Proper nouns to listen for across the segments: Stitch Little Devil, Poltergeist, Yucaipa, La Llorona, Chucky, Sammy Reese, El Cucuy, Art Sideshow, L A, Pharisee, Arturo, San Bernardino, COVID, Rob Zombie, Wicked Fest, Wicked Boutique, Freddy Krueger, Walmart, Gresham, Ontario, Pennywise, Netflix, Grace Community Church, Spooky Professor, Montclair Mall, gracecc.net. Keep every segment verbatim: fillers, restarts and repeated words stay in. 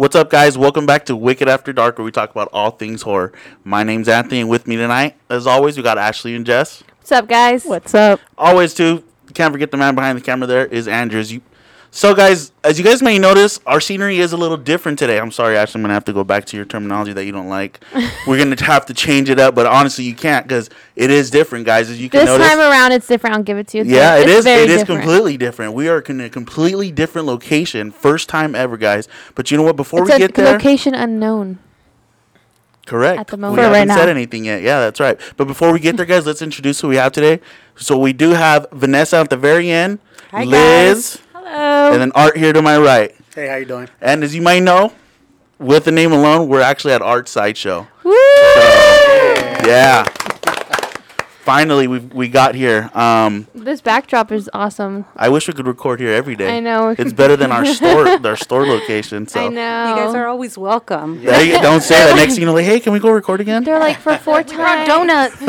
What's up, guys? Welcome back to Wicked After Dark, where we talk about all things horror. My name's Anthony, and with me tonight, as always, we got Ashley and Jess. What's up, guys? What's up? Always, too. Can't forget the man behind the camera there is Andrews. You... So, guys, as you guys may notice, our scenery is a little different today. I'm sorry, Ashley, I'm going to have to go back to your terminology that you don't like. We're going to have to change it up, but honestly, you can't because it is different, guys. As you can this notice, time around, it's different. I'll give it to you. Yeah, it is. It is different. Completely different. We are in a completely different location. First time ever, guys. But you know what? Before it's we a get there, location unknown. Correct. At the moment. We haven't right said now. anything yet. Yeah, that's right. But before we get there, guys, let's introduce who we have today. So we do have Vanessa at the very end. Hi, Liz. Guys. Hello. And then Art here to my right. Hey, how you doing? And as you might know, with the name alone, we're actually at Art Sideshow. Woo! So, yeah. Finally, we we got here. Um, this backdrop is awesome. I wish we could record here every day. I know. It's better than our store our store location. So. I know. You guys are always welcome. Yeah. You, don't say that. Next thing you know, like, hey, can we go record again? They're like, for four times. We're on donuts.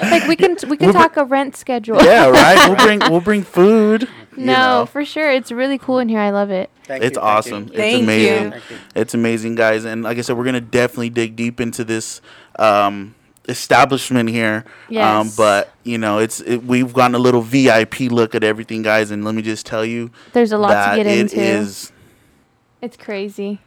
Like, we can we can we'll talk br- a rent schedule. Yeah, right? We'll bring we'll bring food. No, you know. For sure. It's really cool in here. I love it. Thank it's you, awesome. Thank you. It's thank amazing. You. Thank you. It's amazing, guys. And like I said, we're going to definitely dig deep into this um establishment here. Yes. Um but you know, it's it, we've gotten a little V I P look at everything, guys, and let me just tell you, there's a lot that to get it into. Is it's crazy.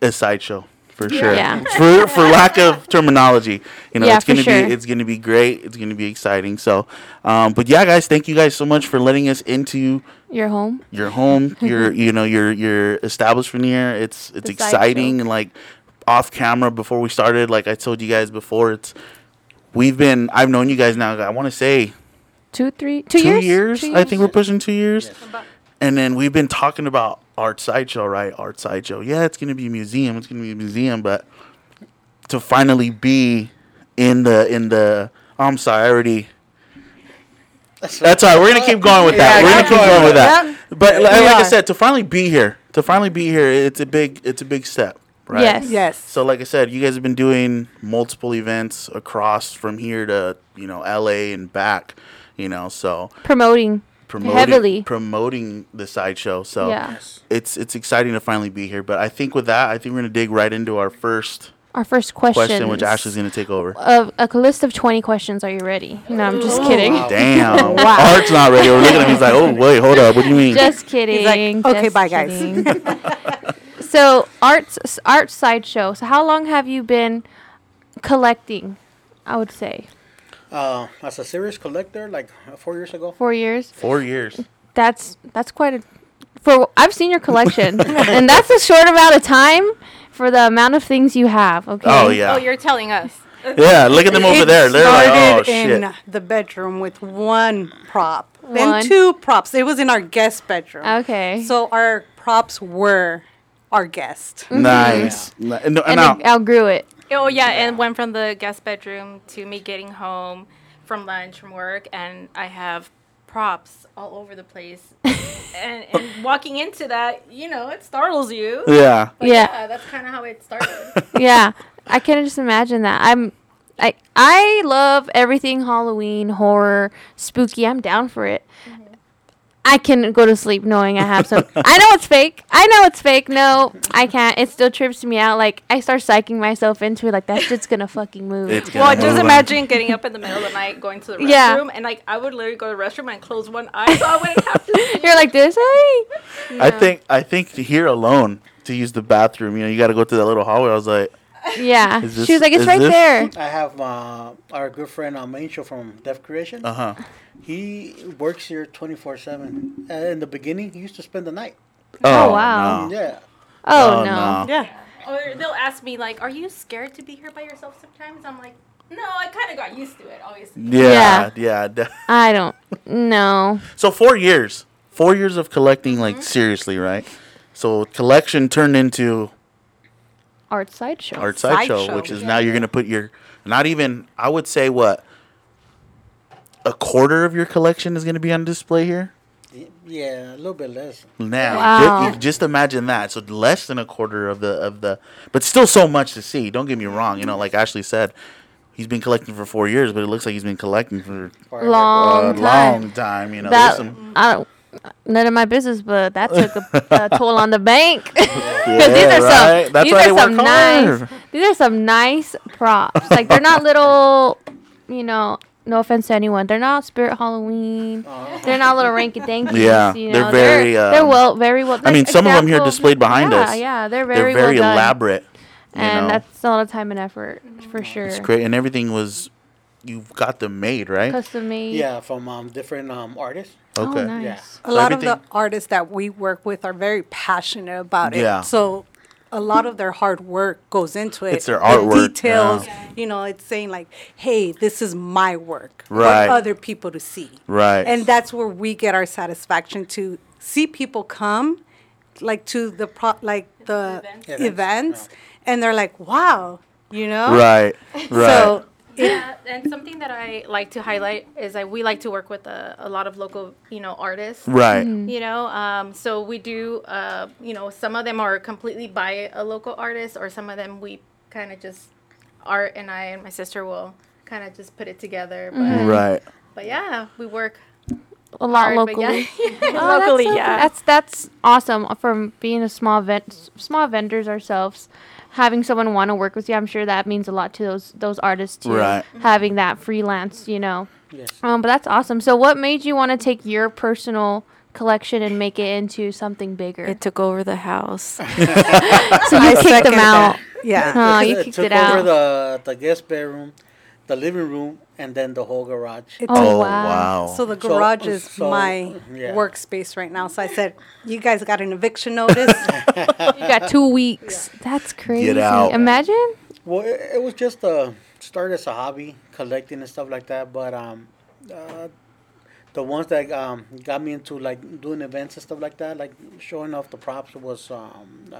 A sideshow for sure. Yeah. for for lack of terminology, you know, yeah, it's going to sure. be it's going to be great. It's going to be exciting. So, um but yeah, guys, thank you guys so much for letting us into your home. Your home, your you know, your your establishment here. It's it's the exciting and like off camera before we started, like I told you guys before, it's we've been I've known you guys now, I want to say two three two, two years, years two I years. think we're pushing two years. Yes. And then we've been talking about Art Sideshow, right? Art Sideshow, yeah, it's gonna be a museum it's gonna be a museum but to finally be in the in the oh, I'm sorry I already that's all right we're gonna keep going with that yeah, we're gonna keep going with that, that. but yeah, like, like I said, to finally be here to finally be here it's a big it's a big step. Right? Yes. Yes. So, like I said, you guys have been doing multiple events across from here to, you know, L A and back, you know, so. Promoting. Promoting. Heavily. Promoting the sideshow. So, yeah. it's it's exciting to finally be here. But I think with that, I think we're going to dig right into our first. Our first question. Which Ashley's going to take over. A, a list of twenty questions. Are you ready? No, I'm just oh, kidding. Wow. Damn. Wow. Art's not ready. We're looking at him. He's like, oh, wait, hold up. What do you mean? Just kidding. Like, okay, just bye, kidding. guys. So, Art's Art Sideshow. So, how long have you been collecting, I would say? Uh, as a serious collector, like four years ago. Four years? Four years. That's that's quite a... For I've seen your collection, and that's a short amount of time for the amount of things you have, okay? Oh, yeah. Oh, you're telling us. Yeah, look at them over it there. They're like, oh, shit. It started in the bedroom with one prop. One. Then two props. It was in our guest bedroom. Okay. So, our props were... Our guest. Mm-hmm. Nice. Yeah. And, and now, it outgrew it. Oh, yeah, yeah. And went from the guest bedroom to me getting home from lunch, from work. And I have props all over the place. and, and walking into that, you know, it startles you. Yeah. But yeah. Yeah, that's kind of how it started. Yeah. I can just imagine that. I'm, I, I love everything Halloween, horror, spooky. I'm down for it. Mm-hmm. I can go to sleep knowing I have some. I know it's fake. I know it's fake. No, I can't. It still trips me out. Like, I start psyching myself into it. Like, that shit's going to fucking move. It's well, just imagine getting up in the middle of the night, going to the restroom. Yeah. And, like, I would literally go to the restroom and close one eye so I wouldn't have to sleep. You're like, this, hey? No. I think, I think here alone, to use the bathroom, you know, you got to go through that little hallway. I was like. Yeah. This, she was like, it's right this? there. I have uh, our good friend um, Angel from Deaf Creation. Uh-huh. He works here twenty-four seven. Uh, in the beginning, he used to spend the night. Oh, oh wow. No. Yeah. Oh, oh no. no. Yeah. Or they'll ask me, like, are you scared to be here by yourself sometimes? I'm like, no, I kind of got used to it, obviously. Yeah. Yeah. yeah. I don't know. So four years. Four years of collecting, like, mm-hmm. seriously, right? So collection turned into... Art Sideshow. Art Sideshow, side which is yeah. now you're going to put your, not even, I would say what, a quarter of your collection is going to be on display here? Yeah, a little bit less. Now, wow. just, just imagine that. So less than a quarter of the, of the, but still so much to see. Don't get me wrong. You know, like Ashley said, he's been collecting for four years, but it looks like he's been collecting for a long, uh, long time. You know, that, there's some... I, None of my business, but that took a, a toll on the bank. Yeah, these are right? some, That's these are some nice, these are some nice props. Like, they're not little, you know, no offense to anyone. They're not Spirit Halloween. Oh. They're not little ranky-dankies. Yeah, you know? they're very... They're, uh, they're well, very well... Like, I mean, some example, of them here displayed behind yeah, us. Yeah, yeah, they're very They're very well elaborate. And know? that's a lot of time and effort, for sure. It's great. And everything was... You've got them made, right? Custom made. Yeah, from um, different um, artists. Okay. Oh, nice. Yeah. A so lot everything... of the artists that we work with are very passionate about it. Yeah. So a lot of their hard work goes into it. It's their artwork. The details. Yeah. You know, it's saying like, hey, this is my work. Right. For other people to see. Right. And that's where we get our satisfaction, to see people come like to the pro- like the events, events, events yeah. and they're like, wow, you know? Right. Right. So yeah, and something that I like to highlight is that we like to work with a, a lot of local, you know, artists. Right. Mm-hmm. You know, um, so we do, uh, you know, some of them are completely by a local artist, or some of them we kind of just, Art and I and my sister will kind of just put it together. But, mm-hmm. Right. But yeah, we work a lot hard, locally. Yeah. oh, locally, that's so, yeah. That's that's awesome. From being a small vent, small vendors ourselves. Having someone want to work with you, I'm sure that means a lot to those those artists too. Right. Having that freelance, you know. Yes. Um, but that's awesome. So, what made you want to take your personal collection and make it into something bigger? It took over the house. So you I kicked them out. That. Yeah. Huh, you it kicked it out. Took over the the guest bedroom, the living room, and then the whole garage. It oh wow. wow! So the garage so, is so, my yeah. workspace right now. So I said, "You guys got an eviction notice. You got two weeks. Yeah. That's crazy. Get out. Imagine." Well, it, it was just a started as a hobby, collecting and stuff like that. But um, uh, the ones that um got me into like doing events and stuff like that, like showing off the props, was um uh,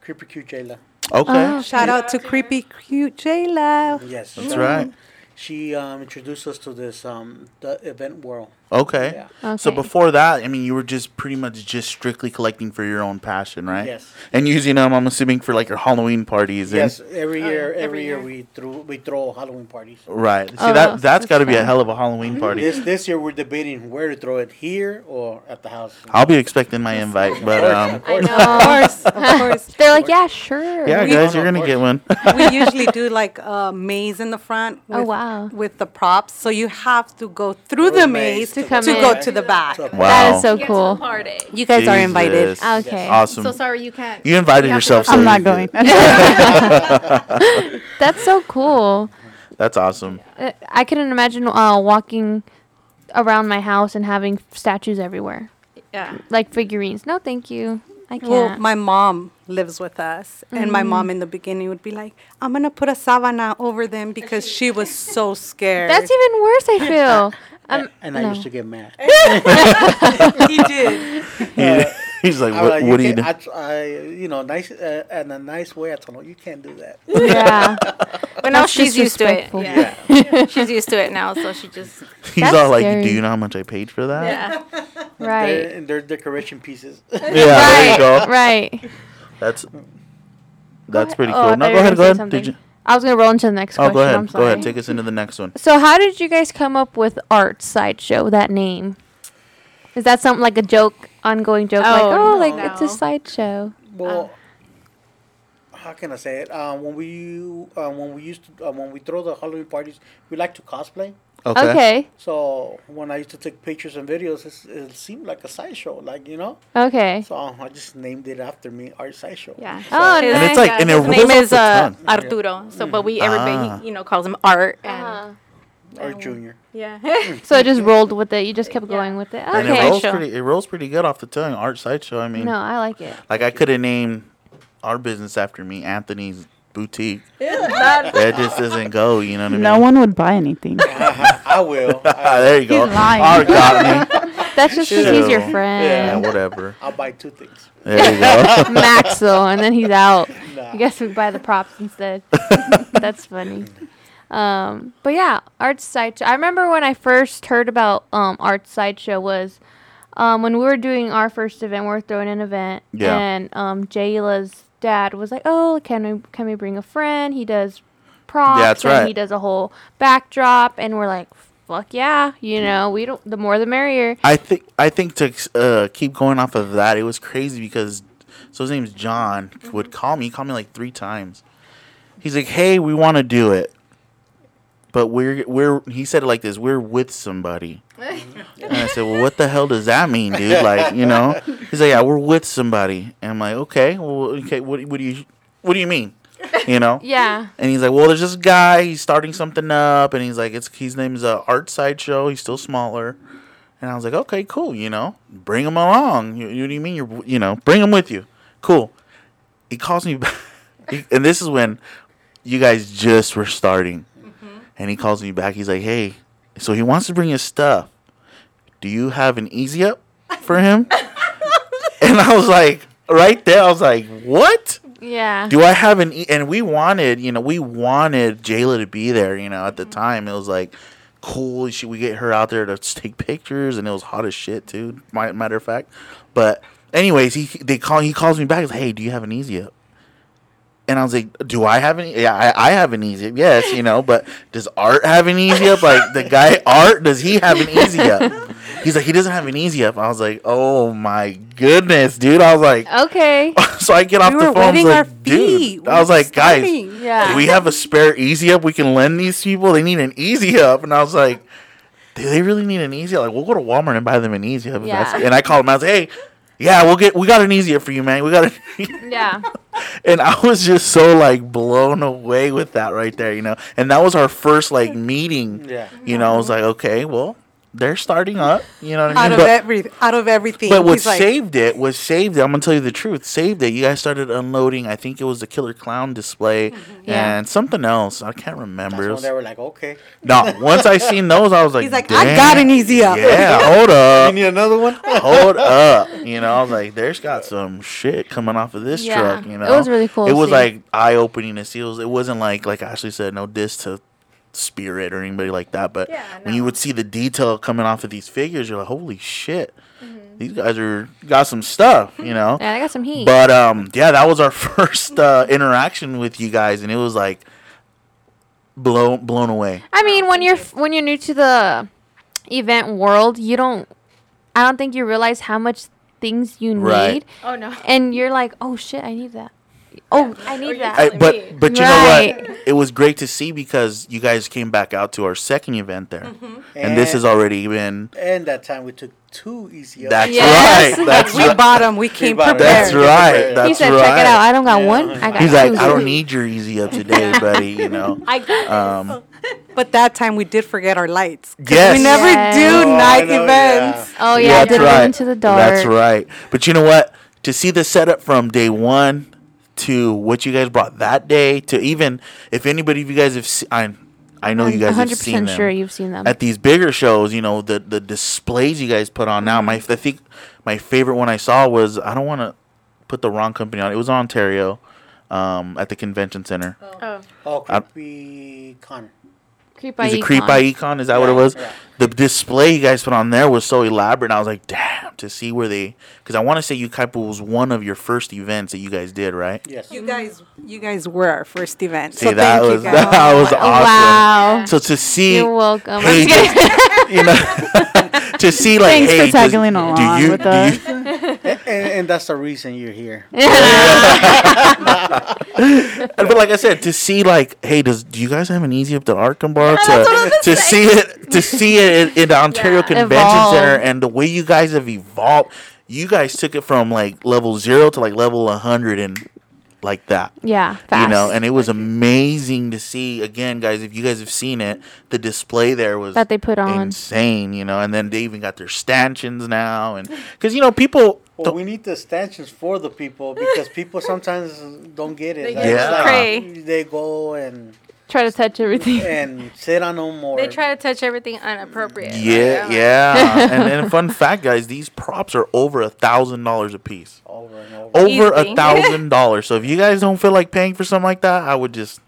Creepy Cute Jayla. Okay. Oh, shout out to Creepy Cute Jayla. Yes, that's mm-hmm. right. She um, introduced us to this um, the event world. Okay. Yeah. okay. So before that, I mean, you were just pretty much just strictly collecting for your own passion, right? Yes. And using them, I'm assuming, for like your Halloween parties. Yes. And every year, oh, every, every year, year we threw we throw Halloween parties. Right. See, oh, that that's got to be a hell of a Halloween party. This this year we're debating where to throw it, here or at the house. I'll be expecting my invite, but um. I know. Of course, of course. They're like, yeah, sure. Yeah, we guys, you're gonna get one. We usually do like a maze in the front. With, oh wow. With the props, so you have to go through the maze. To, to come to in. go to the back. Wow. That is so cool. You guys Jesus. are invited. Okay. Awesome. So sorry you can't. You invited you yourself. I'm not going. That's so cool. That's awesome. I, I couldn't imagine uh, walking around my house and having statues everywhere. Yeah. Like figurines. No, thank you. I can't. Well, my mom lives with us, mm-hmm. and my mom in the beginning would be like, I'm going to put a sabana over them, because she was so scared. That's even worse, I feel. Um, and no. I used to get mad. He did. Uh, He's like, what, like, what you do you do? I, I, you know, nice uh, and a nice way. I told him, you can't do that. Yeah. But now she's used to it. Yeah. yeah. She's used to it now, so she just. He's That's all like, scary. Do you know how much I paid for that? Yeah. Right. They're, and they're decoration pieces. Yeah. Right. There you go. Right. That's. That's pretty oh, cool. No, go ahead. Go ahead. Did you? I was going to roll into the next question. Oh, go ahead. I'm sorry. Go ahead. Take us into the next one. So how did you guys come up with Art Sideshow, that name? Is that something like a joke, ongoing joke? Oh, like, oh, no, like no. It's a sideshow. Well, uh, how can I say it? Uh, when we uh, when we used to, uh, when we throw the Halloween parties, we like to cosplay. Okay. okay. So when I used to take pictures and videos, it's, it seemed like a sideshow, like, you know. Okay. So I just named it after me, Art Sideshow. Yeah. So oh, nice. And it's like, yeah, and his name is uh, Arturo. So, mm-hmm. but we everybody ah. he, you know calls him Art and. Uh-huh. Or Junior. Yeah. So it just rolled with it. You just kept yeah. going with it. Okay. And it rolls, pretty, it rolls pretty good off the tongue. Art Sideshow. I mean. No, I like it. Like, I could have named our business after me, Anthony's Boutique. Yeah. That just doesn't go. You know what I mean? No one would buy anything. I will. I will. There you go. Art got me. That's just because he's your friend. Yeah, whatever. I'll buy two things. There you go. Maxwell, and then he's out. Nah. I guess we buy the props instead. That's funny. Um, but yeah, Art Sideshow. I remember when I first heard about um, Art Sideshow was um, when we were doing our first event. We were throwing an event, yeah. and um, Jayla's dad was like, "Oh, can we can we bring a friend? He does props, yeah, that's and right. he does a whole backdrop." And we're like, fuck yeah, you know, we don't, the more the merrier. I think I think to uh, keep going off of that, it was crazy because, so his name's John, mm-hmm. would call me, he called me like three times. He's like, hey, we want to do it. But we're, we're, he said it like this, we're with somebody. And I said, well, what the hell does that mean, dude? Like, you know, he's like, yeah, we're with somebody. And I'm like, okay, well, okay, what, what do you, what do you mean? You know? Yeah. And he's like, well, there's this guy, he's starting something up. And he's like, it's, his name is uh, Art Sideshow. He's still smaller. And I was like, okay, cool. You know, bring him along. You, you know what do you mean? You're, you know, bring him with you. Cool. He calls me back. And this is when you guys just were starting. And he calls me back. He's like, hey, so he wants to bring his stuff. Do you have an easy up for him? And I was like, right there, I was like, what? Yeah. Do I have an e-? And we wanted, you know, we wanted Jayla to be there, you know, at the mm-hmm. time. It was like, cool. Should we get her out there to take pictures? And it was hot as shit, too, matter of fact. But anyways, he they call he calls me back. He's like, hey, do you have an easy up? And I was like, do I have any? Yeah, I, I have an easy up. Yes, you know, but does Art have an easy up? Like, the guy, Art, does he have an easy up? He's like, he doesn't have an easy up. I was like, oh, my goodness, dude. I was like, okay. So I get off we the phone. I was like, dude. We're I was like, starting. guys, yeah. do we have a spare easy up we can lend these people? They need an easy up. And I was like, do they really need an easy up? Like, we'll go to Walmart and buy them an easy up. Yeah. And I called him. I was like, hey. Yeah, we'll get we got an easier for you, man. We got an Yeah. And I was just so like blown away with that right there, you know. And that was our first like meeting. Yeah. You know, I was like, okay, well, they're starting up, you know what I mean? Out of but, everything out of everything. But what He's saved like, it was saved it. I'm gonna tell you the truth, saved it. You guys started unloading, I think it was the Killer Clown display yeah. and something else. I can't remember. That's when they were like, okay. No, once I seen those I was like, he's like, I got an easy up. Yeah, hold up. You need another one? Hold up. You know, I was like, there's got some shit coming off of this yeah. truck, you know. It was really cool. It was see. like eye opening to see. It, was, it wasn't like like Ashley said, no diss to Spirit or anybody like that, but yeah, when you would see the detail coming off of these figures, you're like, holy shit, mm-hmm. these guys are got some stuff, you know. Yeah, I got some heat. But um yeah, that was our first uh interaction with you guys, and it was like blown blown away. I mean, when you're when you're new to the event world, you don't I don't think you realize how much things you right. need. Oh no. And you're like, oh shit, I need that. Oh, I need that. I, but but you right. know what? It was great to see because you guys came back out to our second event there. Mm-hmm. And, and this has already been... And that time we took two easy ups. That's yes. right. That's we right. bought them. We came we prepared. That's right. That's he said, right. check it out. I don't got yeah. one. I got He's two. Like, I don't need your easy up today, buddy. You know? I got um, But that time we did forget our lights. Yes. We never yes. do oh, night know, events. Yeah. Oh, yeah. yeah I did right. into the dark. That's right. But you know what? To see the setup from day one... to what you guys brought that day, to even if anybody of you guys have seen, I, I know you guys have seen them. one hundred percent sure you've seen them. At these bigger shows, you know, the, the displays you guys put on now. My I think my favorite one I saw was, I don't want to put the wrong company on. It was in Ontario um, at the convention center. Oh, oh. oh Creepy Con. Creep by Econ. Creep by Econ? Is that yeah, what it was? Yeah. The display you guys put on there was so elaborate. And I was like, damn, to see where they... Because I want to say Yucaipa was one of your first events that you guys did, right? Yes. You guys you guys were our first event. See, so that, thank was, you guys. That was awesome. Wow. So to see... You're welcome. Hey, just, you know, to see like, Thanks hey... Thanks for tagging along do you, with do us. You, And, and that's the reason you're here. But like I said, to see like, hey, does do you guys have an easy up to Art Bar no, to, to see it to see it in, in the Ontario yeah, Convention evolve. Center and the way you guys have evolved, you guys took it from like level zero to like level a hundred and like that. Yeah, fast. You know, and it was amazing to see. Again, guys, if you guys have seen it, the display there was that they put on insane. You know, and then they even got their stanchions now, and because you know people. Well, we need the stanchions for the people because people sometimes don't get it. They like, yeah. like, they go and try to touch everything and sit on them more. They try to touch everything inappropriate. Yeah, right? yeah. and, and fun fact, guys, these props are over a thousand dollars a piece. Over and over. Over a thousand dollars. So if you guys don't feel like paying for something like that, I would just.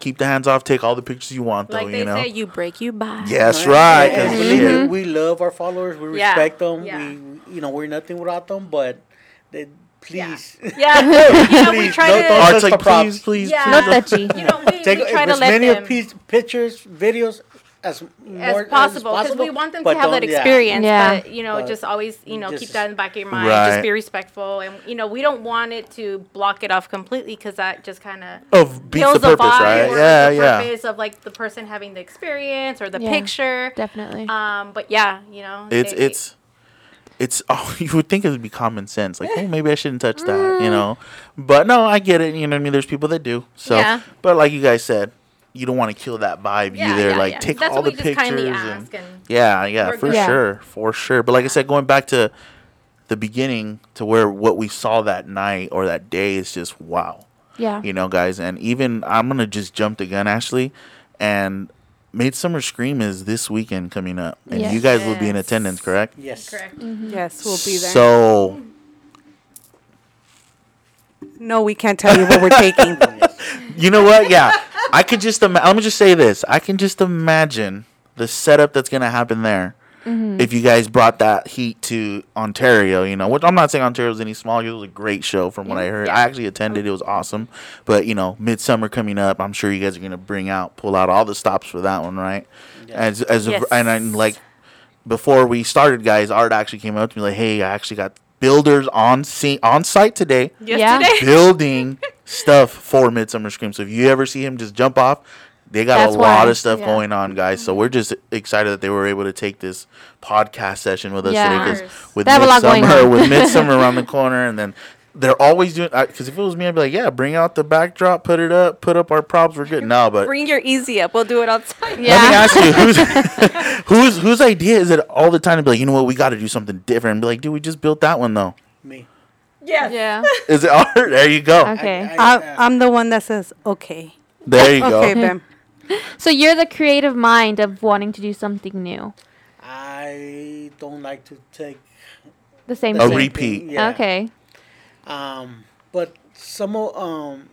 Keep the hands off. Take all the pictures you want, though. Like they you know? say, you break, you buy. Yes, right. right. Mm-hmm. We, we love our followers. We yeah. respect them. Yeah. We, you know, we're nothing without them. But they, please, yeah. yeah. you know, please, we try no, to. Art's like, please, please, yeah. please. Not touchy. You know, we, Take, we try to let them. As many pictures, videos as, as possible, because we want them to have that experience. Yeah. Yeah. But, you know, but just always, you know, keep that in the back of your mind. Right. Just be respectful. And, you know, we don't want it to block it off completely, because that just kind of of beats the purpose, right? Yeah, the yeah. purpose of, like, the person having the experience or the yeah, picture. Definitely. Um, But, yeah, you know. It's, they, it's. It's oh, you would think it would be common sense, like, oh, maybe I shouldn't touch that, you know. But no, I get it. You know what I mean? There's people that do. So, yeah. But like you guys said, you don't want to kill that vibe yeah, either. Yeah, like, yeah. take That's all the pictures. And and yeah, yeah, for yeah. sure, for sure. But like I said, going back to the beginning, to where what we saw that night or that day is just wow. Yeah. You know, guys, and even I'm gonna just jump the gun, Ashley, and Midsummer Scream is this weekend coming up, and yes. you guys yes. will be in attendance, correct? Yes. Correct. Mm-hmm. Yes, we'll be there. So, no, we can't tell you what we're taking. You know what? Yeah, I could just. Ima- let me just say this: I can just imagine the setup that's gonna happen there. Mm-hmm. If you guys brought that heat to Ontario, you know, which I'm not saying Ontario's any smaller. It was a great show from what yeah. I heard. Yeah. I actually attended. It was awesome. But, you know, Midsummer coming up, I'm sure you guys are going to bring out, pull out all the stops for that one, right? Yeah. As as yes. a, And, I'm like, before we started, guys, Art actually came up to me like, hey, I actually got builders on scene, on site today. Yesterday. Yeah. Building stuff for Midsummer Scream. So if you ever see him just jump off. They got That's a lot why. of stuff yeah. going on, guys. So we're just excited that they were able to take this podcast session with us yeah. today. Because with Midsummer, with Midsummer around the corner, and then they're always doing. Because if it was me, I'd be like, "Yeah, bring out the backdrop, put it up, put up our props. We're good." No, but bring your easy up. We'll do it outside. Yeah. Let me ask you, whose whose whose idea is it all the time to be like, you know what, we got to do something different? And be like, dude, we just built that one though. Me. Yeah. Yeah. Is it Art? There you go. Okay. I, I, uh, I'm the one that says okay. There you okay, go. Okay, Ben. So you're the creative mind of wanting to do something new. I don't like to take the same thing. A repeat. Yeah. Okay. Um, but some of um,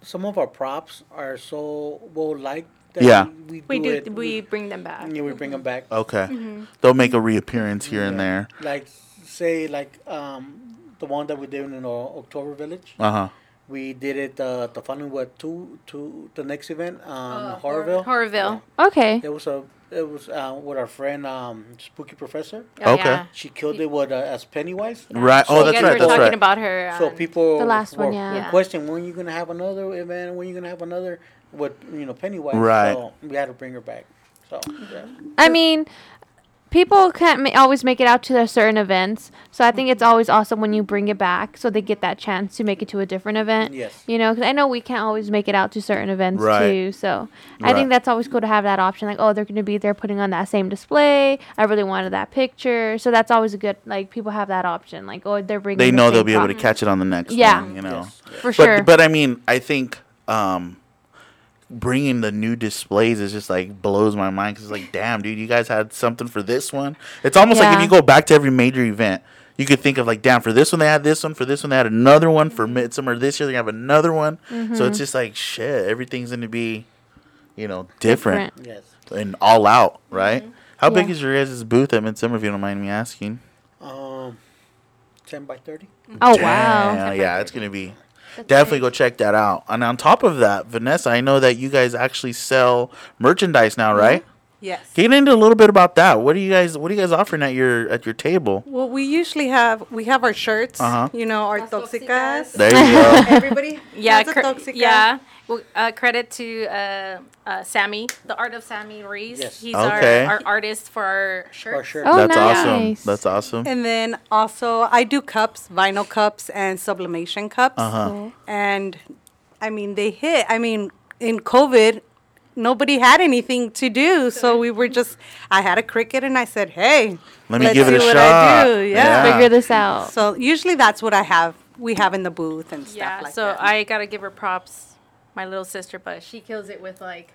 some of our props are so well liked that yeah. we, we do, we, do it. we bring them back. Yeah, we bring them back. Okay. Mm-hmm. They'll make a reappearance here yeah. and there. Like say like um, the one that we did in our October Village. Uh huh. We did it uh, the following what two to the next event um, uh, Horrorville. Horrorville. Yeah. Okay. It was a it was uh, with our friend um, Spooky Professor. Oh, okay. Yeah. She killed it with uh, as Pennywise. Yeah. Right. So oh, that's right. You guys right, were talking right. about her. Um, so people the last were, one, yeah. were yeah. questioning when you're gonna have another event, when you're gonna have another with you know Pennywise. Right. So we had to bring her back. So. Yeah. I mean. People can't ma- always make it out to their certain events, so I think it's always awesome when you bring it back, so they get that chance to make it to a different event. Yes, you know, because I know we can't always make it out to certain events right. too. So right. I think that's always cool to have that option. Like, oh, they're going to be there putting on that same display. I really wanted that picture, so that's always a good. Like, people have that option. Like, oh, they're bringing. They the know they'll be problem. able to catch it on the next. Yeah, one, you know, yes. for but, sure. But I mean, I think. Um, bringing the new displays is just like blows my mind, because it's like, damn, dude, you guys had something for this one. It's almost yeah. like if you go back to every major event, you could think of like, damn, for this one they had this one, for this one they had another one, for Midsummer this year they have another one. Mm-hmm. So it's just like, shit, everything's going to be, you know, different, different. Yes. and all out, right? Mm-hmm. How yeah. big is your guys' booth at Midsummer, if you don't mind me asking? Um, ten by thirty. Oh, damn. Wow. Yeah, it's going to be... That's Definitely great. Go check that out. And on top of that, Vanessa, I know that you guys actually sell merchandise now, mm-hmm. right? Yes. Get into a little bit about that. What do you guys What are you guys offering at your at your table? Well, we usually have we have our shirts. Uh-huh. You know, our toxicas. There you go. Everybody. Yeah. Cr- a yeah. Well, uh, credit to uh, uh, Sammy, the art of Sammy Reese. Yes. He's okay. our, our artist for our shirts. Our shirts. Oh, That's nice. awesome. Yeah. That's awesome. And then also, I do cups, vinyl cups, and sublimation cups. Uh huh. Mm-hmm. And I mean, they hit. I mean, in COVID. Nobody had anything to do, so we were just. I had a cricket, and I said, "Hey, let me let's give it a shot. I do. Yeah. yeah, figure this out." So usually that's what I have. We have in the booth and stuff yeah, like so that. Yeah, so I gotta give her props, my little sister, but she kills it with like,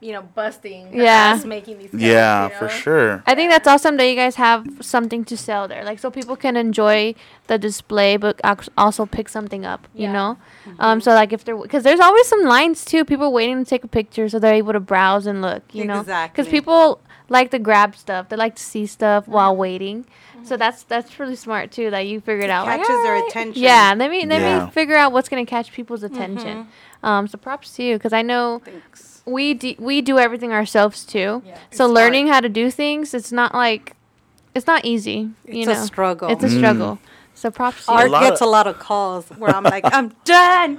you know, busting. Yeah, ass, making these. Cups, yeah, you know? For sure. I think that's awesome that you guys have something to sell there, like so people can enjoy the display, but also pick something up. Yeah. You know. Um, so like if they're, because there's always some lines too, people waiting to take a picture, so they're able to browse and look, you know, exactly. Because people like to grab stuff, they like to see stuff mm-hmm. while waiting, mm-hmm. so that's that's really smart too that you figured it out. Catches like, their right. attention. Yeah, let me let yeah. me figure out what's gonna catch people's attention. Mm-hmm. Um, so props to you, because I know. Thanks. we de- we do everything ourselves too. Yeah. So learning hard. how to do things, it's not like it's not easy. It's you know? a struggle. It's a mm. struggle. So props to you. Art gets of- a lot of calls where I'm like, I'm done.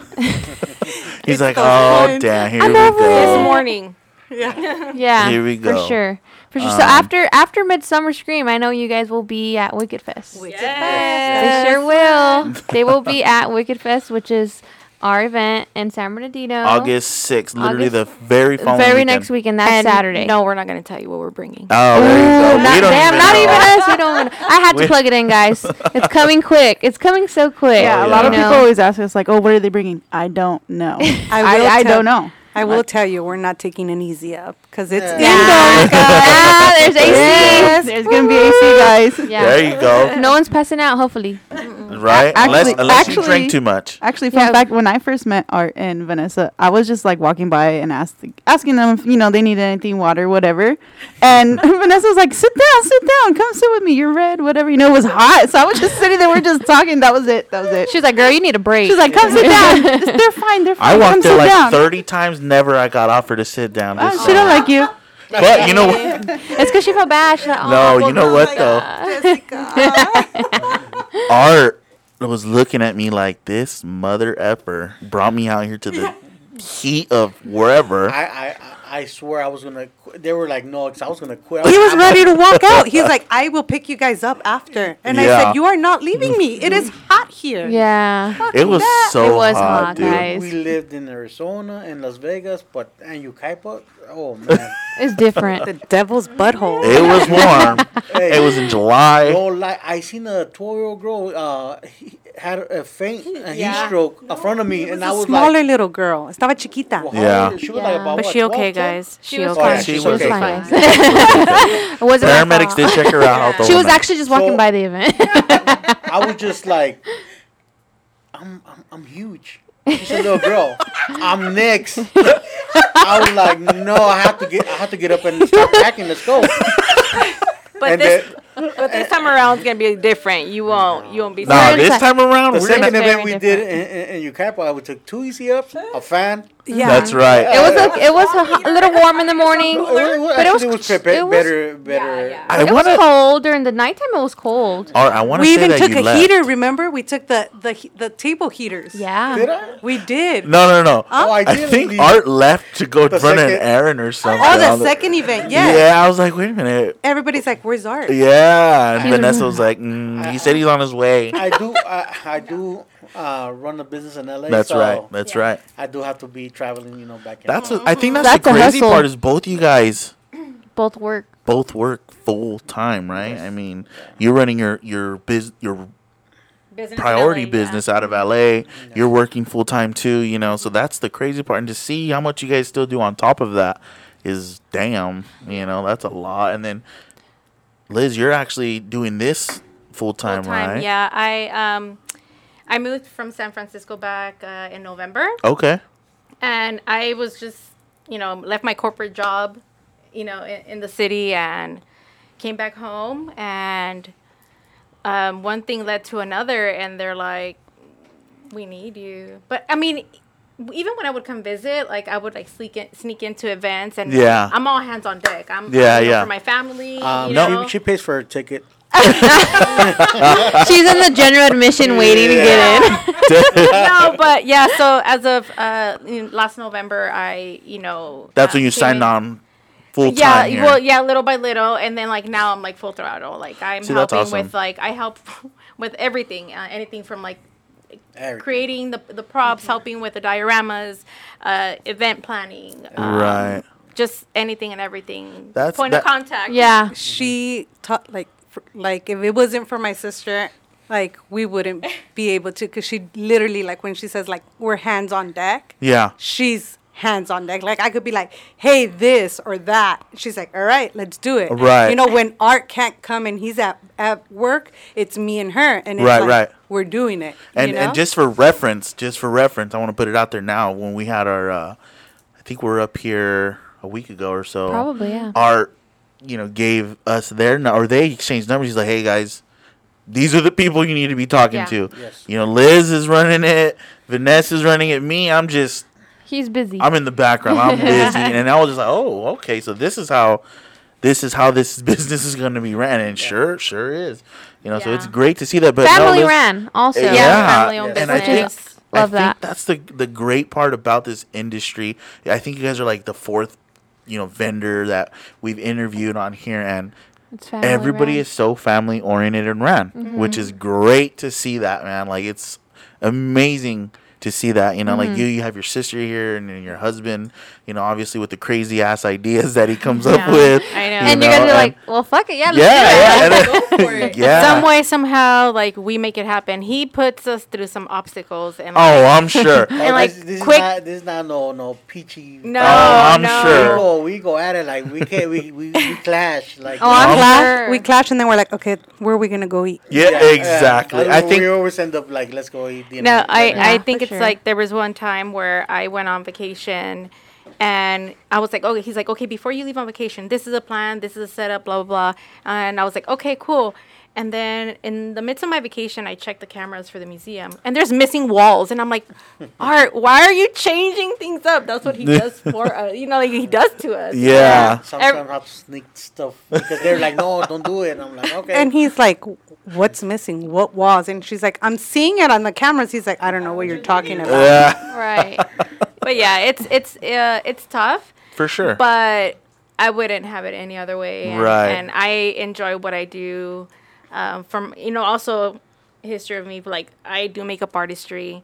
He's like, oh, done. damn, here I'm we go. This morning. Yeah. Yeah. Here we go. For sure. For sure. Um, so after after Midsummer Scream, I know you guys will be at Wicked Fest. Wicked yes. Fest. They sure will. They will be at Wicked Fest, which is our event in San Bernardino. August sixth, literally August, the very following Very weekend. next weekend, that's and Saturday. No, we're not going to tell you what we're bringing. Oh, there you go. Not, we don't damn, even not know. even us. We don't even, I had to plug it in, guys. It's coming quick. It's coming so quick. Yeah, a lot yeah. of people always ask us, like, oh, what are they bringing? I don't know. I, I, I don't know. I will tell you, we're not taking an easy up because it's yeah. indoors, guys. Yeah, there's A C. Yes, there's going to be A C, guys. Yeah. There you go. No one's passing out, hopefully. Right? Actually, unless unless actually, you drink too much. Actually, fun yeah. fact, when I first met Art and Vanessa, I was just like walking by and asked, asking them if you know, they needed anything, water, whatever. And Vanessa was like, sit down, sit down. Come sit with me. You're red, whatever. You know, it was hot. So I was just sitting there. We're just talking. That was it. That was it. She was like, girl, you need a break. She was like, come sit down. They're fine. They're fine. I walked there like down. thirty times Never I got offered to sit down. Oh, she don't like you. But you know what? It's because she felt bad. She's like, oh, no, well, you know no, what, though? Art was looking at me like, this mother effer brought me out here to the heat of wherever. I, I, I swear I was going to qu- They were like, no, because I was going to quit. Was he was happy. ready to walk out. He's like, I will pick you guys up after. And yeah. I said, you are not leaving me. It is hot here. Yeah. Fuck it was that. so it was hot, hot, dude. Guys. We lived in Arizona and Las Vegas, but and Yucaipa, oh, man. It's different. The devil's butthole. It was warm. Hey, it was in July. Bro, like, I seen a twelve-year-old girl uh, he had a faint a heat yeah. stroke no, in front of me. Was and I was smaller like, little girl. Estaba chiquita. Well, yeah. She was yeah. like about But what, she okay, twelve guys. She, she was fine. She was fine. Paramedics did check her out. She was actually just walking so, by the event. I was just like, I'm, I'm, I'm huge. She's a little girl. I'm next. I was like, no, I have to get, I have to get up and start packing. Let's go. But and this, then, but this time around is gonna be different. You won't, you won't be. Nah, this like, time around, the second event we different. did in, in, in Yucaipa, I took two easy ups, a fan. Yeah, that's right. It was a, it was a, a little warm in the morning, but it was it was better, better. Yeah, yeah. It wanna, was cold during the nighttime. It was cold. Or I want to say that you left. We even took a heater. Remember, we took the the the table heaters. Yeah, did I? We did. No, no, no. Um, oh, I, I think Art left to go the run second. an errand or something. Oh, the, the second event. Yeah. Yeah, I was like, wait a minute. Everybody's like, where's Art? Yeah, and Vanessa was like, mm, I, he said he's on his way. I do. I, I do. Uh, run a business in L A. That's so right. That's yeah. right. I do have to be traveling, you know, back in. That's a, I think that's, that's the crazy part is both you guys. Both work. Both work full time, right? Yes. I mean, yeah. you're running your your biz your business priority L A, business yeah. out of L A. Yeah. You're working full time too, you know. So that's the crazy part, and to see how much you guys still do on top of that is damn, you know, that's a lot. And then, Liz, you're actually doing this full time, right? Yeah, I um. I moved from San Francisco back uh, in November. Okay. And I was just, you know, left my corporate job, you know, in, in the city and came back home. And um, one thing led to another. And they're like, we need you. But, I mean, even when I would come visit, like, I would, like, sneak, in, sneak into events. And yeah. I'm all hands on deck. I'm yeah, yeah. for my family. Um, you know? she, she pays for her ticket. She's in the general admission waiting yeah. to get in. No, but yeah, so as of uh, last November, I, you know. That's uh, when you signed in. on full yeah, time. Yeah, well, yeah, little by little. And then, like, now I'm, like, full throttle. Like, I'm See, helping awesome. with, like, I help with everything. Uh, anything from, like, everything. creating the the props, mm-hmm. helping with the dioramas, uh, event planning. Um, right. Just anything and everything. That's Point that, of contact. Yeah. Mm-hmm. She, ta- like, Like, if it wasn't for my sister, like, we wouldn't be able to. Because she literally, like, when she says, like, we're hands on deck. Yeah. She's hands on deck. Like, I could be like, hey, this or that. She's like, all right, let's do it. Right. You know, when Art can't come and he's at, at work, it's me and her. And it's right, like, right. we're doing it. And, you know? and just for reference, just for reference, I want to put it out there now. When we had our, uh, I think we were up here a week ago or so. Probably, yeah. Art. You know, gave us their no- or they exchanged numbers. He's like, "Hey guys, these are the people you need to be talking yeah. to." Yes. You know, Liz is running it, Vanessa's running it. Me, I'm just He's busy. I'm in the background. I'm busy. And I was just like, oh, okay. So this is how this is how this business is going to be ran. And yeah. sure, sure is. You know, yeah. so it's great to see that. But family no, ran also. Yeah. yeah. Family owned business. And I think, Love I that. think that's the the great part about this industry. I think you guys are like the fourth, you know, vendor that we've interviewed on here, and everybody ran. is so family oriented and ran, mm-hmm. which is great to see that, man. Like, it's amazing to see that, you know, mm-hmm. like you, you have your sister here and, and your husband, you know, obviously with the crazy ass ideas that he comes yeah. up with. I know. You and know? you guys are like, well, fuck it. Yeah. Let's yeah. yeah. Go for it. yeah. Some way, somehow, like, we make it happen. He puts us through some obstacles. And like, oh, I'm sure. and like, this, this quick. Is not, this is not no, no peachy. No, oh, I'm no. sure. We go, we go at it. Like, we can't, we, we, we clash. Like, oh, I'm clash. Sure. We clash and then we're like, okay, where are we going to go eat? Yeah, yeah exactly. Yeah. I, I think we always end up like, let's go eat. You know, no, I, yeah. I think it's sure. like there was one time where I went on vacation and I was like, okay, he's like, okay, before you leave on vacation, this is a plan, this is a setup, blah, blah, blah. And I was like, okay, cool. And then in the midst of my vacation, I checked the cameras for the museum and there's missing walls. And I'm like, Art, why are you changing things up? That's what he does for us. You know, like he does to us. Yeah. yeah. Sometimes I'll sneak stuff because they're like, no, don't do it. And I'm like, okay. And he's like, what's missing? What walls? And she's like, I'm seeing it on the cameras. He's like, I don't know what you're talking about. Yeah. Right. But yeah, it's, it's, uh, it's tough. For sure. But I wouldn't have it any other way. And, right. And I enjoy what I do. Um, from, you know, also history of me, like I do makeup artistry